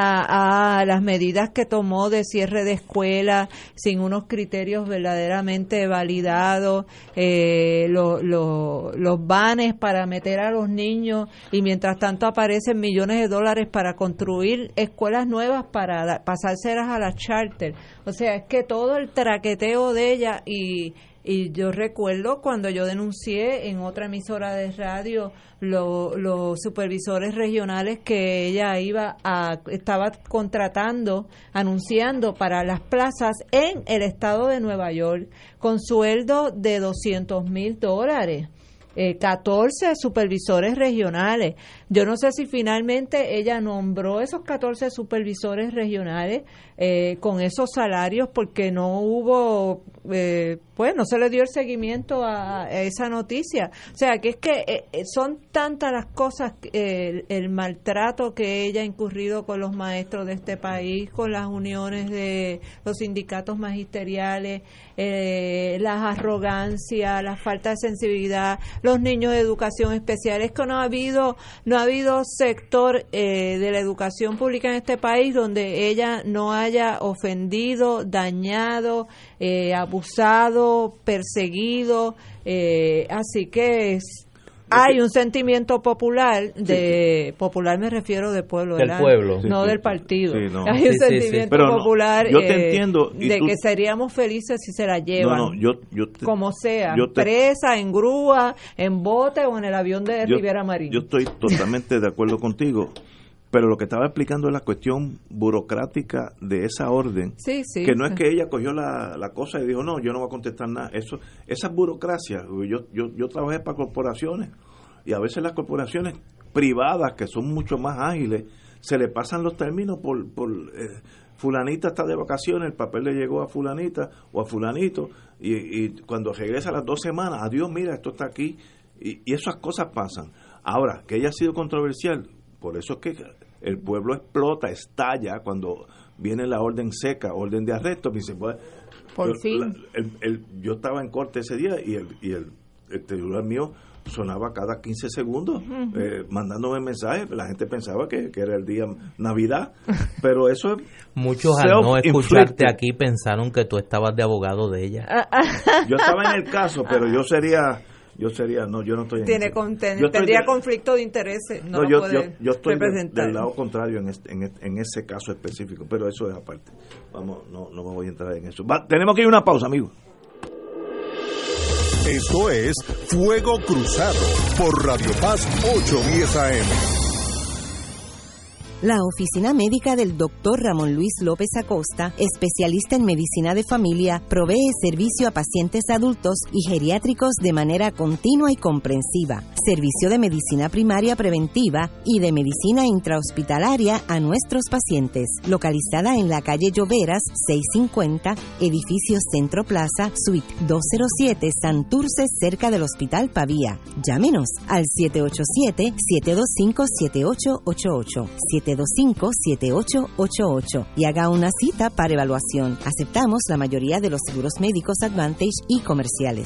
a las medidas que tomó de cierre de escuelas sin unos criterios verdaderamente validados, eh, lo, lo, los vanes para meter a los niños, y mientras tanto aparecen millones de dólares para construir escuelas nuevas para pasárselas a las charter. O sea, es que todo el traqueteo de ella, y Y yo recuerdo cuando yo denuncié en otra emisora de radio lo, los supervisores regionales que ella iba a estaba contratando, anunciando para las plazas en el estado de Nueva York con sueldo de doscientos mil dólares. Eh, catorce supervisores regionales. Yo no sé si finalmente ella nombró esos catorce supervisores regionales eh, con esos salarios, porque no hubo, eh, pues no se le dio el seguimiento a, a esa noticia. O sea, que es que eh, son tantas las cosas, eh, el, el maltrato que ella ha incurrido con los maestros de este país, con las uniones de los sindicatos magisteriales, eh, las arrogancias, la falta de sensibilidad, los niños de educación especial. Es que no ha habido no ha habido sector eh, de la educación pública en este país donde ella no haya ofendido, dañado, eh, abusado, perseguido, eh, así que es, hay un sentimiento popular de sí, sí. popular me refiero del pueblo del ¿verdad? pueblo sí, no sí, del partido sí, no. hay un sí, sentimiento sí, sí. popular no, yo te eh, entiendo, de tú... que seríamos felices si se la llevan no, no, yo, yo te, como sea yo te... presa, en grúa, en bote o en el avión de yo, Rivera Marín. Yo estoy totalmente de acuerdo contigo, pero lo que estaba explicando es la cuestión burocrática de esa orden, sí, sí. que no es que ella cogió la, la cosa y dijo, no, yo no voy a contestar nada. Eso, esa burocracia, yo, yo, yo trabajé para corporaciones, y a veces las corporaciones privadas, que son mucho más ágiles, se le pasan los términos por... por eh, fulanita está de vacaciones, el papel le llegó a fulanita o a fulanito, y, y cuando regresa a las dos semanas, adiós, mira, esto está aquí, y, y esas cosas pasan. Ahora, que ella ha sido controversial... Por eso es que el pueblo explota, estalla cuando viene la orden seca, orden de arresto. Me dice, pues, por yo, fin. La, el, el, yo estaba en corte ese día y el, y el, el celular mío sonaba cada quince segundos uh-huh. eh, mandándome mensajes. La gente pensaba que, que era el día Navidad, pero eso es... Muchos al no escucharte aquí pensaron que tú estabas de abogado de ella. Yo estaba en el caso, pero yo sería... Yo sería, no, yo no estoy en Tiene ese. Conten- yo Tendría estoy, conflicto de intereses. No, no yo, yo, yo estoy de, del lado contrario en, este, en, este, en ese caso específico, pero eso es aparte. Vamos, no, no me voy a entrar en eso. Va, tenemos que ir a una pausa, amigos. Esto es Fuego Cruzado por Radio Paz ocho diez A M. La oficina médica del doctor Ramón Luis López Acosta, especialista en medicina de familia, provee servicio a pacientes adultos y geriátricos de manera continua y comprensiva. Servicio de medicina primaria preventiva y de medicina intrahospitalaria a nuestros pacientes. Localizada en la calle Lloveras, seiscientos cincuenta, edificio Centro Plaza, suite doscientos siete, Santurce, cerca del Hospital Pavía. Llámenos al siete ocho siete, siete dos cinco, siete ocho ocho ocho. siete dos cinco, siete ocho ocho ocho y haga una cita para evaluación. Aceptamos la mayoría de los seguros médicos Advantage y comerciales.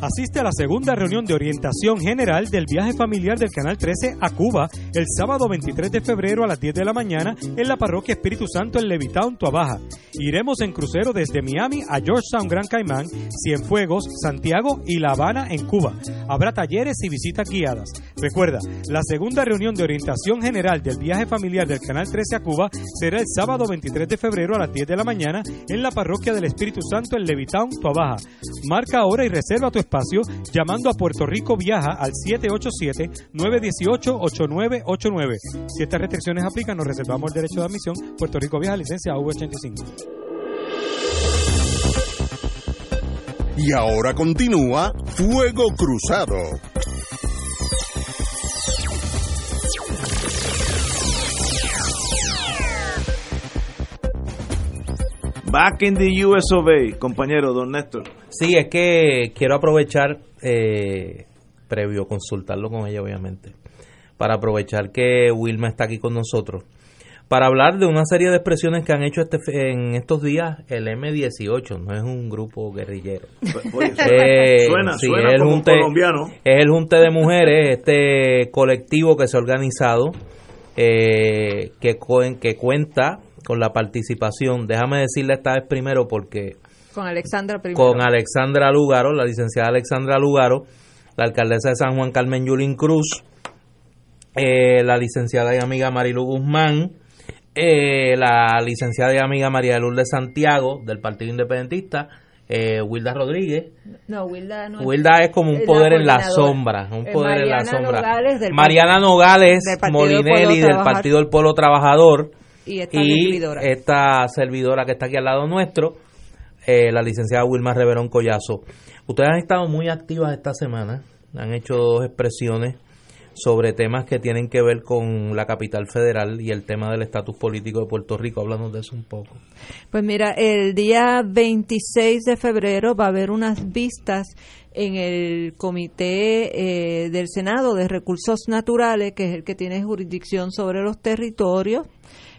asiste a la segunda reunión de orientación general del viaje familiar del Canal trece a Cuba el sábado veintitrés de febrero a las diez de la mañana en la parroquia Espíritu Santo en Levittown, Toabaja. Iremos en crucero desde Miami a Georgetown, Gran Caimán, Cienfuegos, Santiago y La Habana en Cuba. Habrá talleres y visitas guiadas. Recuerda, la segunda reunión de orientación general del viaje familiar del Canal trece a Cuba será el sábado veintitrés de febrero a las diez de la mañana en la parroquia del Espíritu Santo en Levittown, Toabaja. Marca ahora y reserva tu espacio llamando a Puerto Rico Viaja al siete ocho siete, nueve uno ocho, ocho nueve ocho nueve. Si estas restricciones aplican, nos reservamos el derecho de admisión. Puerto Rico Viaja, licencia A V ochenta y cinco. Y ahora continúa Fuego Cruzado. Back in the U S of A, compañero don Néstor. Sí, es que quiero aprovechar, eh, previo consultarlo con ella obviamente, para aprovechar que Wilma está aquí con nosotros, para hablar de una serie de expresiones que han hecho este, en estos días el eme dieciocho, no es un grupo guerrillero. Oye, suena, eh, suena, sí, suena es como junte, un colombiano. Es el Junte de Mujeres, este colectivo que se ha organizado, eh, que, que cuenta con la participación, déjame decirle esta vez primero porque... Con Alexandra primero. Con Alexandra Lugaro, la licenciada Alexandra Lugaro, la alcaldesa de San Juan Carmen Yulín Cruz, eh, la licenciada y amiga Marilu Guzmán, Eh, la licenciada y amiga María de Lourdes Santiago del Partido Independentista, eh, Wilda Rodríguez. No, Wilda no. Wilda es como un poder en la sombra, un poder en la sombra. Mariana Nogales Molinelli del Partido del Pueblo Trabajador y esta, y servidora. esta servidora que está aquí al lado nuestro, eh, la licenciada Wilma Reverón Collazo. Ustedes han estado muy activas esta semana, han hecho dos expresiones sobre temas que tienen que ver con la capital federal y el tema del estatus político de Puerto Rico. Háblanos de eso un poco. Pues mira, el día veintiséis de febrero va a haber unas vistas en el Comité eh, del Senado de Recursos Naturales, que es el que tiene jurisdicción sobre los territorios,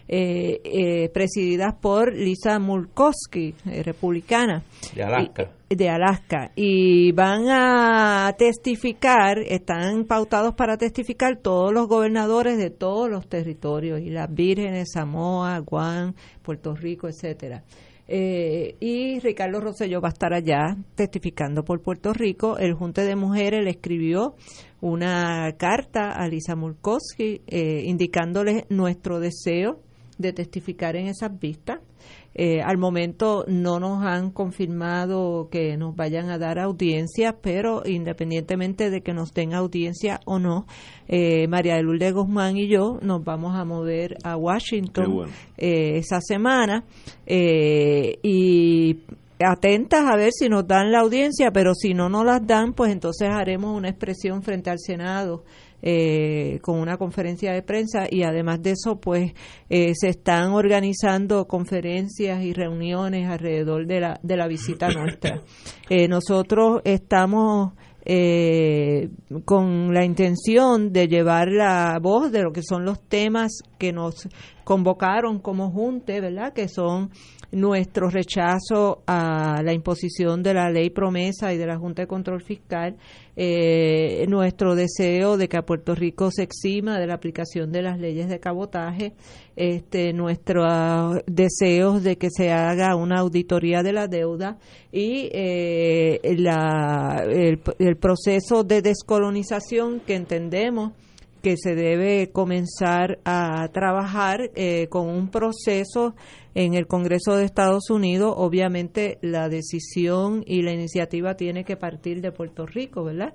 eh, eh, presididas por Lisa Murkowski, eh, republicana. De Alaska. Y, de Alaska, y van a testificar, están pautados para testificar todos los gobernadores de todos los territorios, y las vírgenes, Samoa, Guam, Puerto Rico, etcétera. Eh, y Ricardo Rosselló va a estar allá testificando por Puerto Rico. El Junte de Mujeres le escribió una carta a Lisa Murkowski eh, indicándoles nuestro deseo de testificar en esas vistas. Eh, al momento no nos han confirmado que nos vayan a dar audiencia, pero independientemente de que nos den audiencia o no, eh, María de Lourdes Guzmán y yo nos vamos a mover a Washington, bueno, eh, esa semana, eh, y atentas a ver si nos dan la audiencia, pero si no nos las dan, pues entonces haremos una expresión frente al Senado, Eh, con una conferencia de prensa, y además de eso pues eh, se están organizando conferencias y reuniones alrededor de la de la visita nuestra. Eh, nosotros estamos eh, con la intención de llevar la voz de lo que son los temas que nos convocaron como junte, ¿verdad? Que son nuestro rechazo a la imposición de la ley PROMESA y de la Junta de Control Fiscal, eh, nuestro deseo de que a Puerto Rico se exima de la aplicación de las leyes de cabotaje, este, nuestros deseos de que se haga una auditoría de la deuda y eh, la, el, el proceso de descolonización que entendemos que se debe comenzar a trabajar eh, con un proceso en el Congreso de Estados Unidos. Obviamente la decisión y la iniciativa tiene que partir de Puerto Rico, ¿verdad?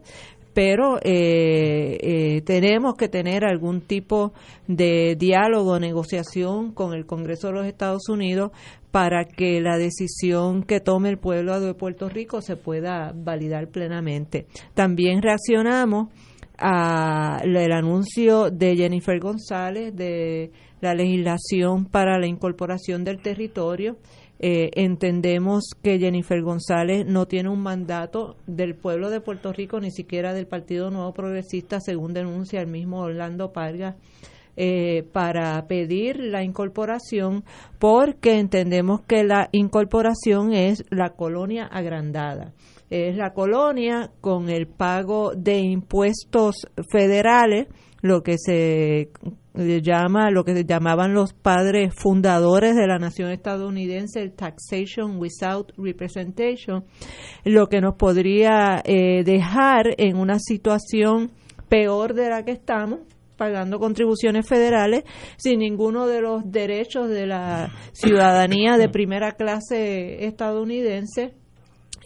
Pero eh, eh, tenemos que tener algún tipo de diálogo, negociación con el Congreso de los Estados Unidos para que la decisión que tome el pueblo de Puerto Rico se pueda validar plenamente. También reaccionamos a el anuncio de Jennifer González de la legislación para la incorporación del territorio. Eh, entendemos que Jennifer González no tiene un mandato del pueblo de Puerto Rico, ni siquiera del Partido Nuevo Progresista, según denuncia el mismo Orlando Parga, eh, para pedir la incorporación, porque entendemos que la incorporación es la colonia agrandada. Es la colonia con el pago de impuestos federales, lo que se llama, lo que se llamaban los padres fundadores de la nación estadounidense, el taxation without representation, lo que nos podría eh, dejar en una situación peor de la que estamos, pagando contribuciones federales sin ninguno de los derechos de la ciudadanía de primera clase estadounidense,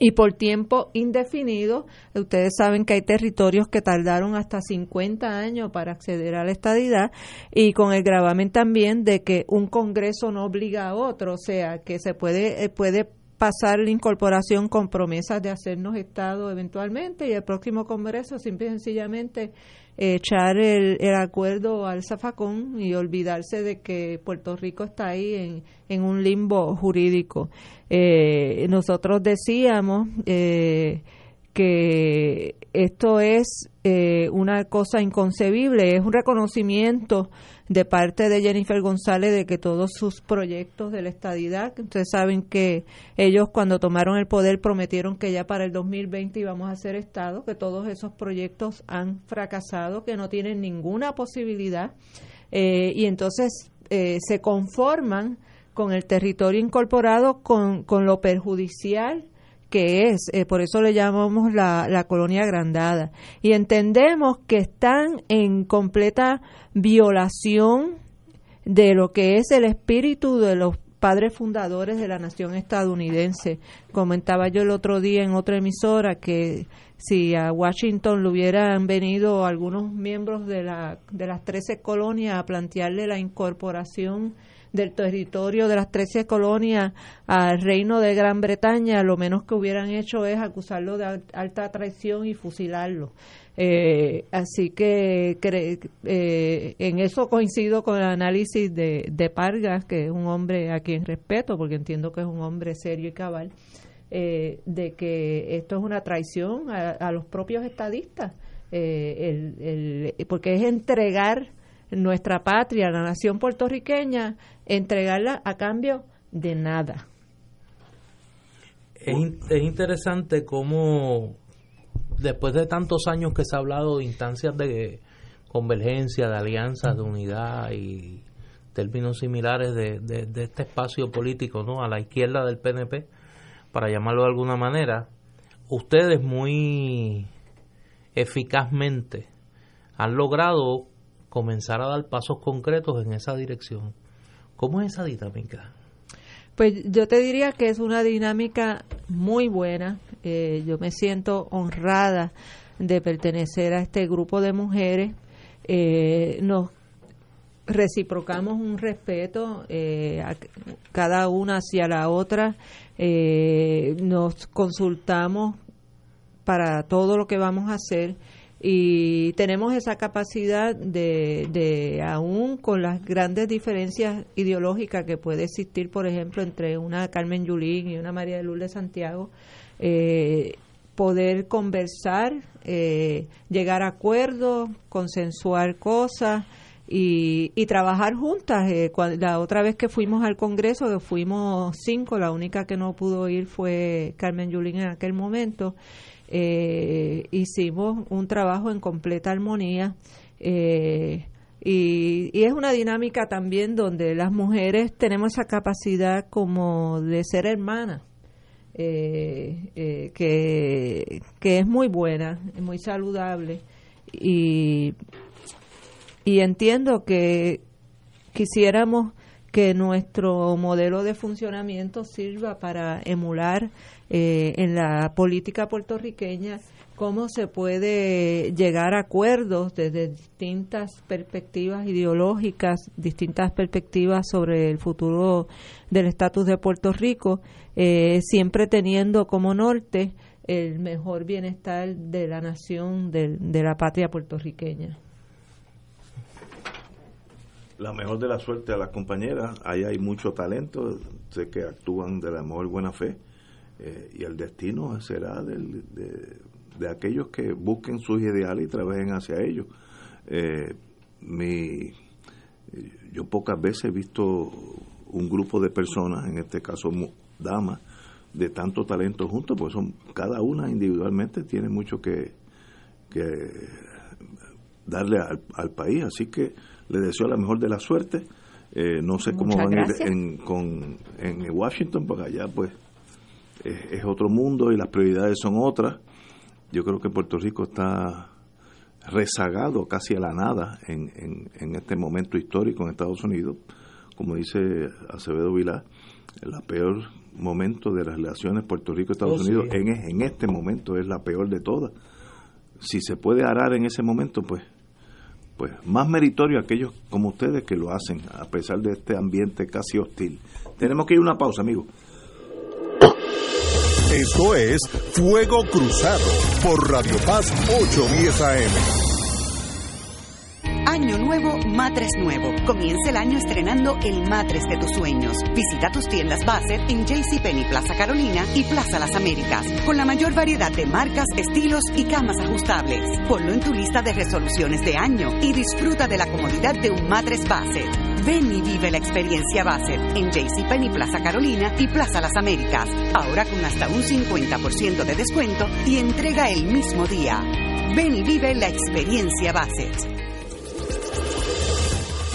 y por tiempo indefinido. Ustedes saben que hay territorios que tardaron hasta cincuenta años para acceder a la estadidad, y con el gravamen también de que un Congreso no obliga a otro, o sea, que se puede puede pasar la incorporación con promesas de hacernos Estado eventualmente, y el próximo Congreso simple y sencillamente echar el, el acuerdo al zafacón y olvidarse de que Puerto Rico está ahí en, en un limbo jurídico. Eh, nosotros decíamos eh, que esto es eh, una cosa inconcebible, es un reconocimiento de parte de Jennifer González de que todos sus proyectos de la estadidad, ustedes saben que ellos cuando tomaron el poder prometieron que ya para el dos mil veinte íbamos a ser Estado, que todos esos proyectos han fracasado, que no tienen ninguna posibilidad, eh, y entonces eh, se conforman con el territorio incorporado, con, con lo perjudicial que es, eh, por eso le llamamos la, la colonia agrandada, y entendemos que están en completa violación de lo que es el espíritu de los padres fundadores de la nación estadounidense. Comentaba yo el otro día en otra emisora que si a Washington le hubieran venido algunos miembros de, la, de las trece colonias a plantearle la incorporación del territorio de las trece colonias al Reino de Gran Bretaña, lo menos que hubieran hecho es acusarlo de alta traición y fusilarlo. Eh, así que eh, en eso coincido con el análisis de, de Parga, que es un hombre a quien respeto, porque entiendo que es un hombre serio y cabal, eh, de que esto es una traición a, a los propios estadistas, eh, el, el, porque es entregar nuestra patria, la nación puertorriqueña, entregarla a cambio de nada. Es, es interesante cómo después de tantos años que se ha hablado de instancias de convergencia, de alianzas, de unidad y términos similares de, de, de este espacio político, ¿no?, a la izquierda del P N P, para llamarlo de alguna manera, ustedes muy eficazmente han logrado comenzar a dar pasos concretos en esa dirección. ¿Cómo es esa dinámica? Pues yo te diría que es una dinámica muy buena. Eh, yo me siento honrada de pertenecer a este grupo de mujeres. Eh, nos reciprocamos un respeto eh, a cada una hacia la otra. Eh, nos consultamos para todo lo que vamos a hacer. Y tenemos esa capacidad de, de, aún con las grandes diferencias ideológicas que puede existir, por ejemplo, entre una Carmen Yulín y una María de Lourdes Santiago, eh, poder conversar, eh, llegar a acuerdos, consensuar cosas y, y trabajar juntas. Eh, cuando, la otra vez que fuimos al Congreso, que fuimos cinco, la única que no pudo ir fue Carmen Yulín en aquel momento. Eh, hicimos un trabajo en completa armonía, eh, y, y es una dinámica también donde las mujeres tenemos esa capacidad como de ser hermanas, eh, eh, que, que es muy buena, es muy saludable, y, y entiendo que quisiéramos que nuestro modelo de funcionamiento sirva para emular eh, en la política puertorriqueña cómo se puede llegar a acuerdos desde distintas perspectivas ideológicas, distintas perspectivas sobre el futuro del estatus de Puerto Rico, eh, siempre teniendo como norte el mejor bienestar de la nación, de, de la patria puertorriqueña. La mejor de la suerte a las compañeras, ahí hay mucho talento, sé que actúan de la mejor buena fe, eh, y el destino será del, de, de aquellos que busquen sus ideales y trabajen hacia ellos. Eh, mi Yo pocas veces he visto un grupo de personas, en este caso damas, de tanto talento juntos, porque son, cada una individualmente tiene mucho que, que darle al, al país. Así que le deseo la mejor de la suerte. Eh, no sé Muchas cómo van gracias. a ir en, con, en Washington, porque allá pues es, es otro mundo y las prioridades son otras. Yo creo que Puerto Rico está rezagado casi a la nada en, en, en este momento histórico en Estados Unidos. Como dice Acevedo Vilá, la peor momento de las relaciones Puerto Rico-Estados oh, Unidos sí. en, en este momento es la peor de todas. Si se puede arar en ese momento, pues pues más meritorio a aquellos como ustedes que lo hacen, a pesar de este ambiente casi hostil. Tenemos que ir a una pausa, amigos. Esto es Fuego Cruzado por Radio Paz ocho diez A M. Año nuevo, Matres Nuevo. Comienza el año estrenando el Matres de tus sueños. Visita tus tiendas Bassett en JCPenney, Plaza Carolina y Plaza Las Américas, con la mayor variedad de marcas, estilos y camas ajustables. Ponlo en tu lista de resoluciones de año y disfruta de la comodidad de un Matres Bassett. Ven y vive la experiencia Bassett en JCPenney, Plaza Carolina y Plaza Las Américas, ahora con hasta un cincuenta por ciento de descuento y entrega el mismo día. Ven y vive la experiencia Bassett.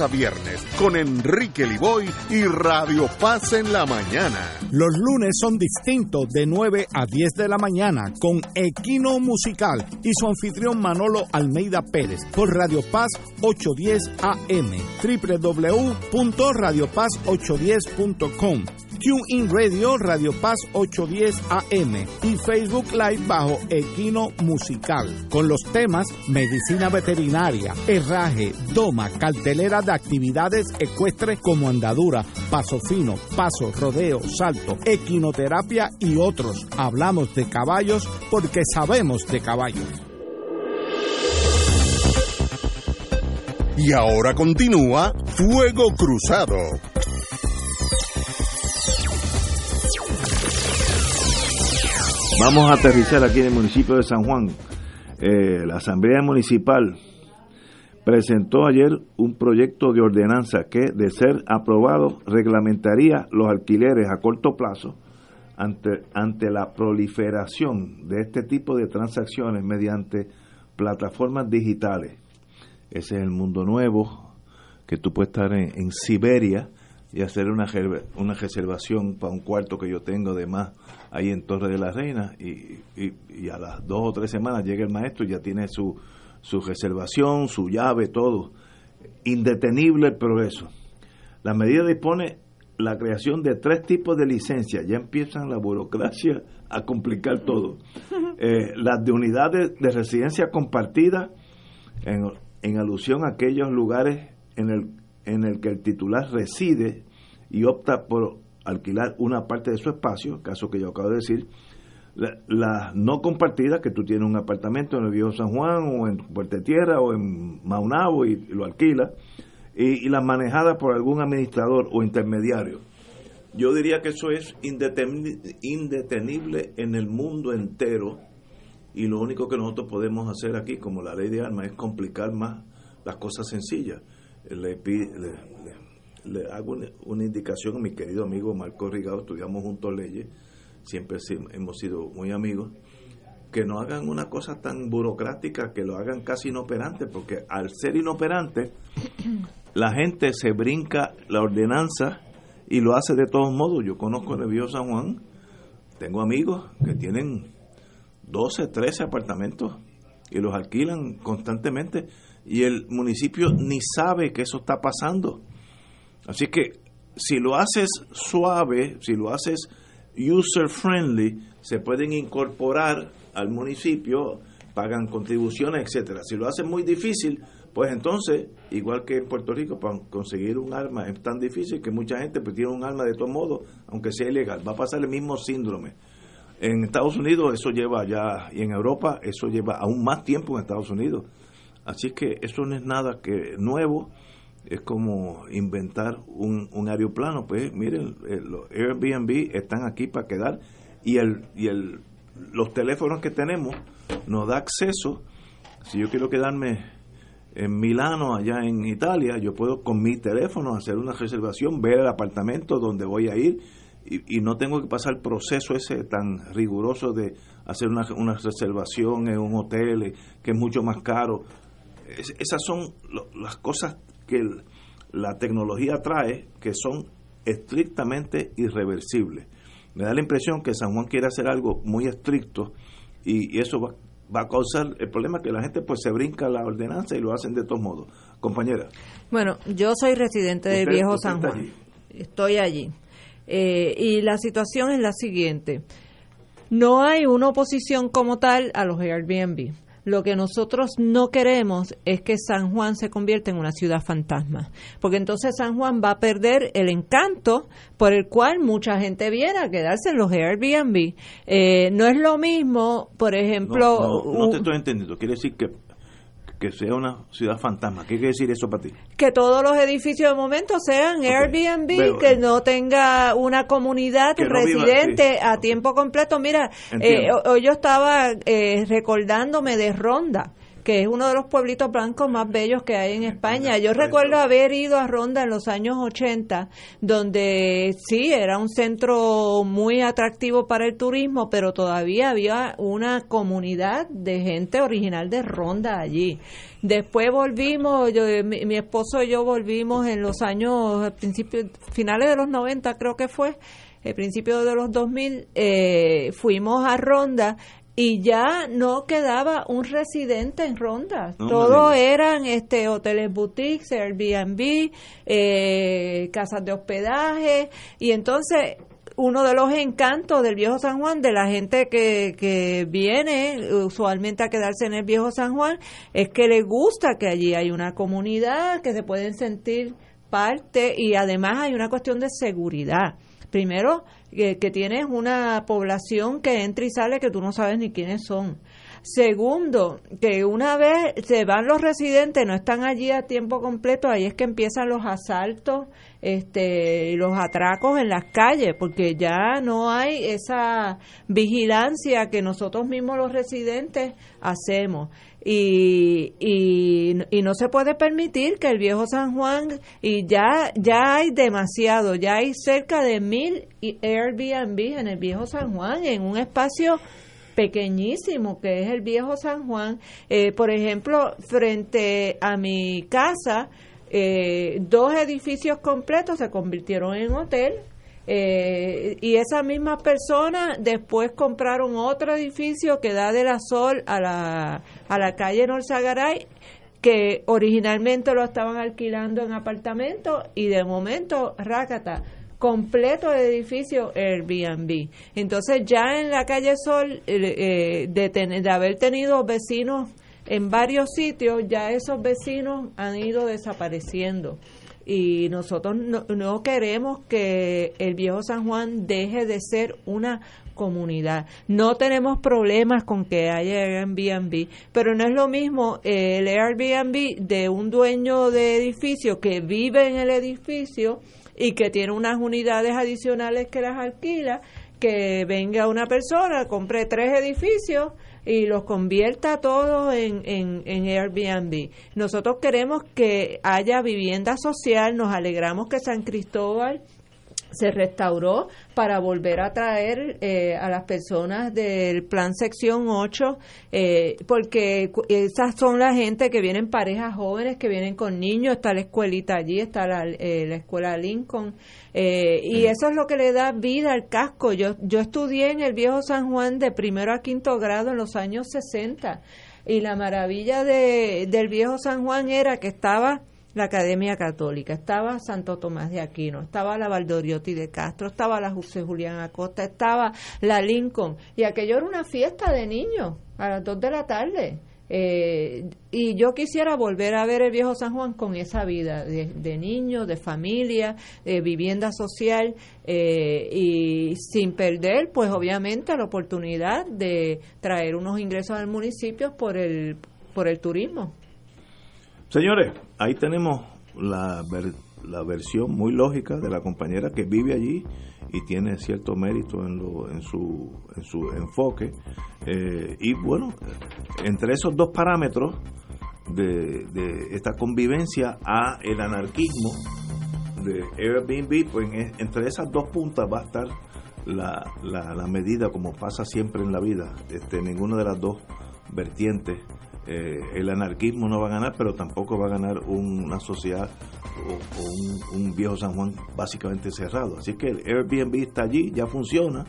a viernes con Enrique Liboy y Radio Paz en la mañana. Los lunes son distintos de nueve a diez de la mañana con Equino Musical y su anfitrión Manolo Almeida Pérez por Radio Paz ocho diez A M, doble u doble u doble u punto radio paz ocho diez punto com, TuneIn Radio Radio Paz ocho diez A M y Facebook Live bajo Equino Musical con los temas medicina veterinaria, herraje, doma, cartelera de actividades ecuestres como andadura, paso fino, paso, rodeo, salto, equinoterapia y otros. Hablamos de caballos porque sabemos de caballos. Y ahora continúa Fuego Cruzado. Vamos a aterrizar aquí en el municipio de San Juan. Eh, la Asamblea Municipal presentó ayer un proyecto de ordenanza que, de ser aprobado, reglamentaría los alquileres a corto plazo ante, ante la proliferación de este tipo de transacciones mediante plataformas digitales. Ese es el mundo nuevo, que tú puedes estar en, en Siberia y hacer una, una reservación para un cuarto que yo tengo de más ahí en Torre de la Reina y, y, y a las dos o tres semanas llega el maestro y ya tiene su, su reservación, su llave, todo. Indetenible el progreso. La medida dispone la creación de tres tipos de licencias. Ya empiezan la burocracia a complicar todo. Eh, las de unidades de residencia compartida en, en alusión a aquellos lugares en el en el que el titular reside y opta por alquilar una parte de su espacio, caso que yo acabo de decir. Las la no compartidas, que tú tienes un apartamento en el Viejo San Juan o en Puerta Tierra o en Maunabo y, y lo alquilas, y, y las manejadas por algún administrador o intermediario. Yo diría que eso es indeten, indetenible en el mundo entero, y lo único que nosotros podemos hacer aquí, como la ley de armas, es complicar más las cosas sencillas. Le, le, le, le hago una, una indicación a mi querido amigo Marco Rigado, estudiamos juntos leyes, siempre hemos sido muy amigos, que no hagan una cosa tan burocrática, que lo hagan casi inoperante, porque al ser inoperante, la gente se brinca la ordenanza y lo hace de todos modos. Yo conozco el Viejo San Juan, tengo amigos que tienen doce, trece apartamentos y los alquilan constantemente y el municipio ni sabe que eso está pasando. Así que si lo haces suave, si lo haces user friendly, se pueden incorporar al municipio, pagan contribuciones, etcétera. Si lo haces muy difícil, pues entonces, igual que en Puerto Rico, para conseguir un arma es tan difícil que mucha gente pues, tiene un arma de todos modos, aunque sea ilegal. Va a pasar el mismo síndrome. En Estados Unidos eso lleva ya, y en Europa eso lleva aún más tiempo en Estados Unidos. Así que eso no es nada que nuevo. Es como inventar un, un aeroplano. Pues miren, los Airbnb están aquí para quedar y el y el los teléfonos que tenemos nos da acceso. Si yo quiero quedarme en Milano, allá en Italia, yo puedo con mi teléfono hacer una reservación, ver el apartamento donde voy a ir y, y no tengo que pasar el proceso ese tan riguroso de hacer una, una reservación en un hotel que es mucho más caro. Es, esas son lo, las cosas que la tecnología trae, que son estrictamente irreversibles. Me da la impresión que San Juan quiere hacer algo muy estricto y, y eso va, va a causar el problema que la gente pues se brinca la ordenanza y lo hacen de todos modos. Compañera. Bueno, yo soy residente del Viejo San Juan. Allí. Estoy allí. Eh, y la situación es la siguiente. No hay una oposición como tal a los Airbnb. Lo que nosotros no queremos es que San Juan se convierta en una ciudad fantasma, porque entonces San Juan va a perder el encanto por el cual mucha gente viene a quedarse en los Airbnb. Eh, no es lo mismo, por ejemplo... No, no, no te estoy entendiendo, quiere decir que... que sea una ciudad fantasma. ¿Qué quiere decir eso para ti? Que todos los edificios de momento sean okay. Airbnb, pero, que no tenga una comunidad residente no viva, sí. a tiempo completo. Mira, eh, hoy yo estaba eh, recordándome de Ronda, que es uno de los pueblitos blancos más bellos que hay en España. Yo recuerdo haber ido a Ronda en los años ochenta, donde sí, era un centro muy atractivo para el turismo, pero todavía había una comunidad de gente original de Ronda allí. Después volvimos, yo, mi, mi esposo y yo volvimos en los años, principios, finales de los noventa creo que fue, el principio de los dos mil, eh, fuimos a Ronda, y ya no quedaba un residente en Ronda. No, todos eran este hoteles boutiques, Airbnb, eh, casas de hospedaje. Y entonces uno de los encantos del Viejo San Juan, de la gente que, que viene usualmente a quedarse en el Viejo San Juan, es que le gusta que allí hay una comunidad, que se pueden sentir parte y además hay una cuestión de seguridad. Primero, que, que tienes una población que entra y sale que tú no sabes ni quiénes son. Segundo, que una vez se van los residentes, no están allí a tiempo completo, ahí es que empiezan los asaltos, este, los atracos en las calles, porque ya no hay esa vigilancia que nosotros mismos los residentes hacemos. Y, y, y no se puede permitir que el Viejo San Juan, y ya, ya hay demasiado, ya hay cerca de mil Airbnb en el Viejo San Juan, en un espacio pequeñísimo que es el Viejo San Juan. Eh, por ejemplo, frente a mi casa, eh, dos edificios completos se convirtieron en hotel. Eh, y esas mismas personas después compraron otro edificio que da de la Sol a la a la calle Norzagaray, que originalmente lo estaban alquilando en apartamentos y de momento, rácata, completo de edificio Airbnb. Entonces ya en la calle Sol, eh, de, ten, de haber tenido vecinos en varios sitios, ya esos vecinos han ido desapareciendo. Y nosotros no, no queremos que el Viejo San Juan deje de ser una comunidad. No tenemos problemas con que haya Airbnb, pero no es lo mismo el Airbnb de un dueño de edificio que vive en el edificio y que tiene unas unidades adicionales que las alquila, que venga una persona, compre tres edificios y los convierta todos en, en, en Airbnb. Nosotros queremos que haya vivienda social, nos alegramos que San Cristóbal se restauró para volver a traer eh, a las personas del plan sección ocho, eh, porque esas son la gente que vienen, parejas jóvenes que vienen con niños, está la escuelita allí, está la, eh, la escuela Lincoln, eh, y sí. Eso es lo que le da vida al casco. Yo, yo estudié en el Viejo San Juan de primero a quinto grado en los años sesenta, y la maravilla de, del Viejo San Juan era que estaba la Academia Católica, estaba Santo Tomás de Aquino, estaba la Valdoriotti de Castro, estaba la José Julián Acosta, estaba la Lincoln, y aquello era una fiesta de niños a las dos de la tarde. Eh, y yo quisiera volver a ver el Viejo San Juan con esa vida de, de niños, de familia, de vivienda social, eh, y sin perder pues obviamente la oportunidad de traer unos ingresos al municipio por el, por el turismo. Señores, ahí tenemos la, ver, la versión muy lógica de la compañera que vive allí y tiene cierto mérito en, lo, en, su, en su enfoque. Eh, y bueno, entre esos dos parámetros de, de esta convivencia a el anarquismo de Airbnb, pues en, entre esas dos puntas va a estar la, la, la medida, como pasa siempre en la vida. Este, ninguna de las dos vertientes. Eh, el anarquismo no va a ganar, pero tampoco va a ganar un, una sociedad o, o un, un Viejo San Juan básicamente cerrado. Así que el Airbnb está allí, ya funciona.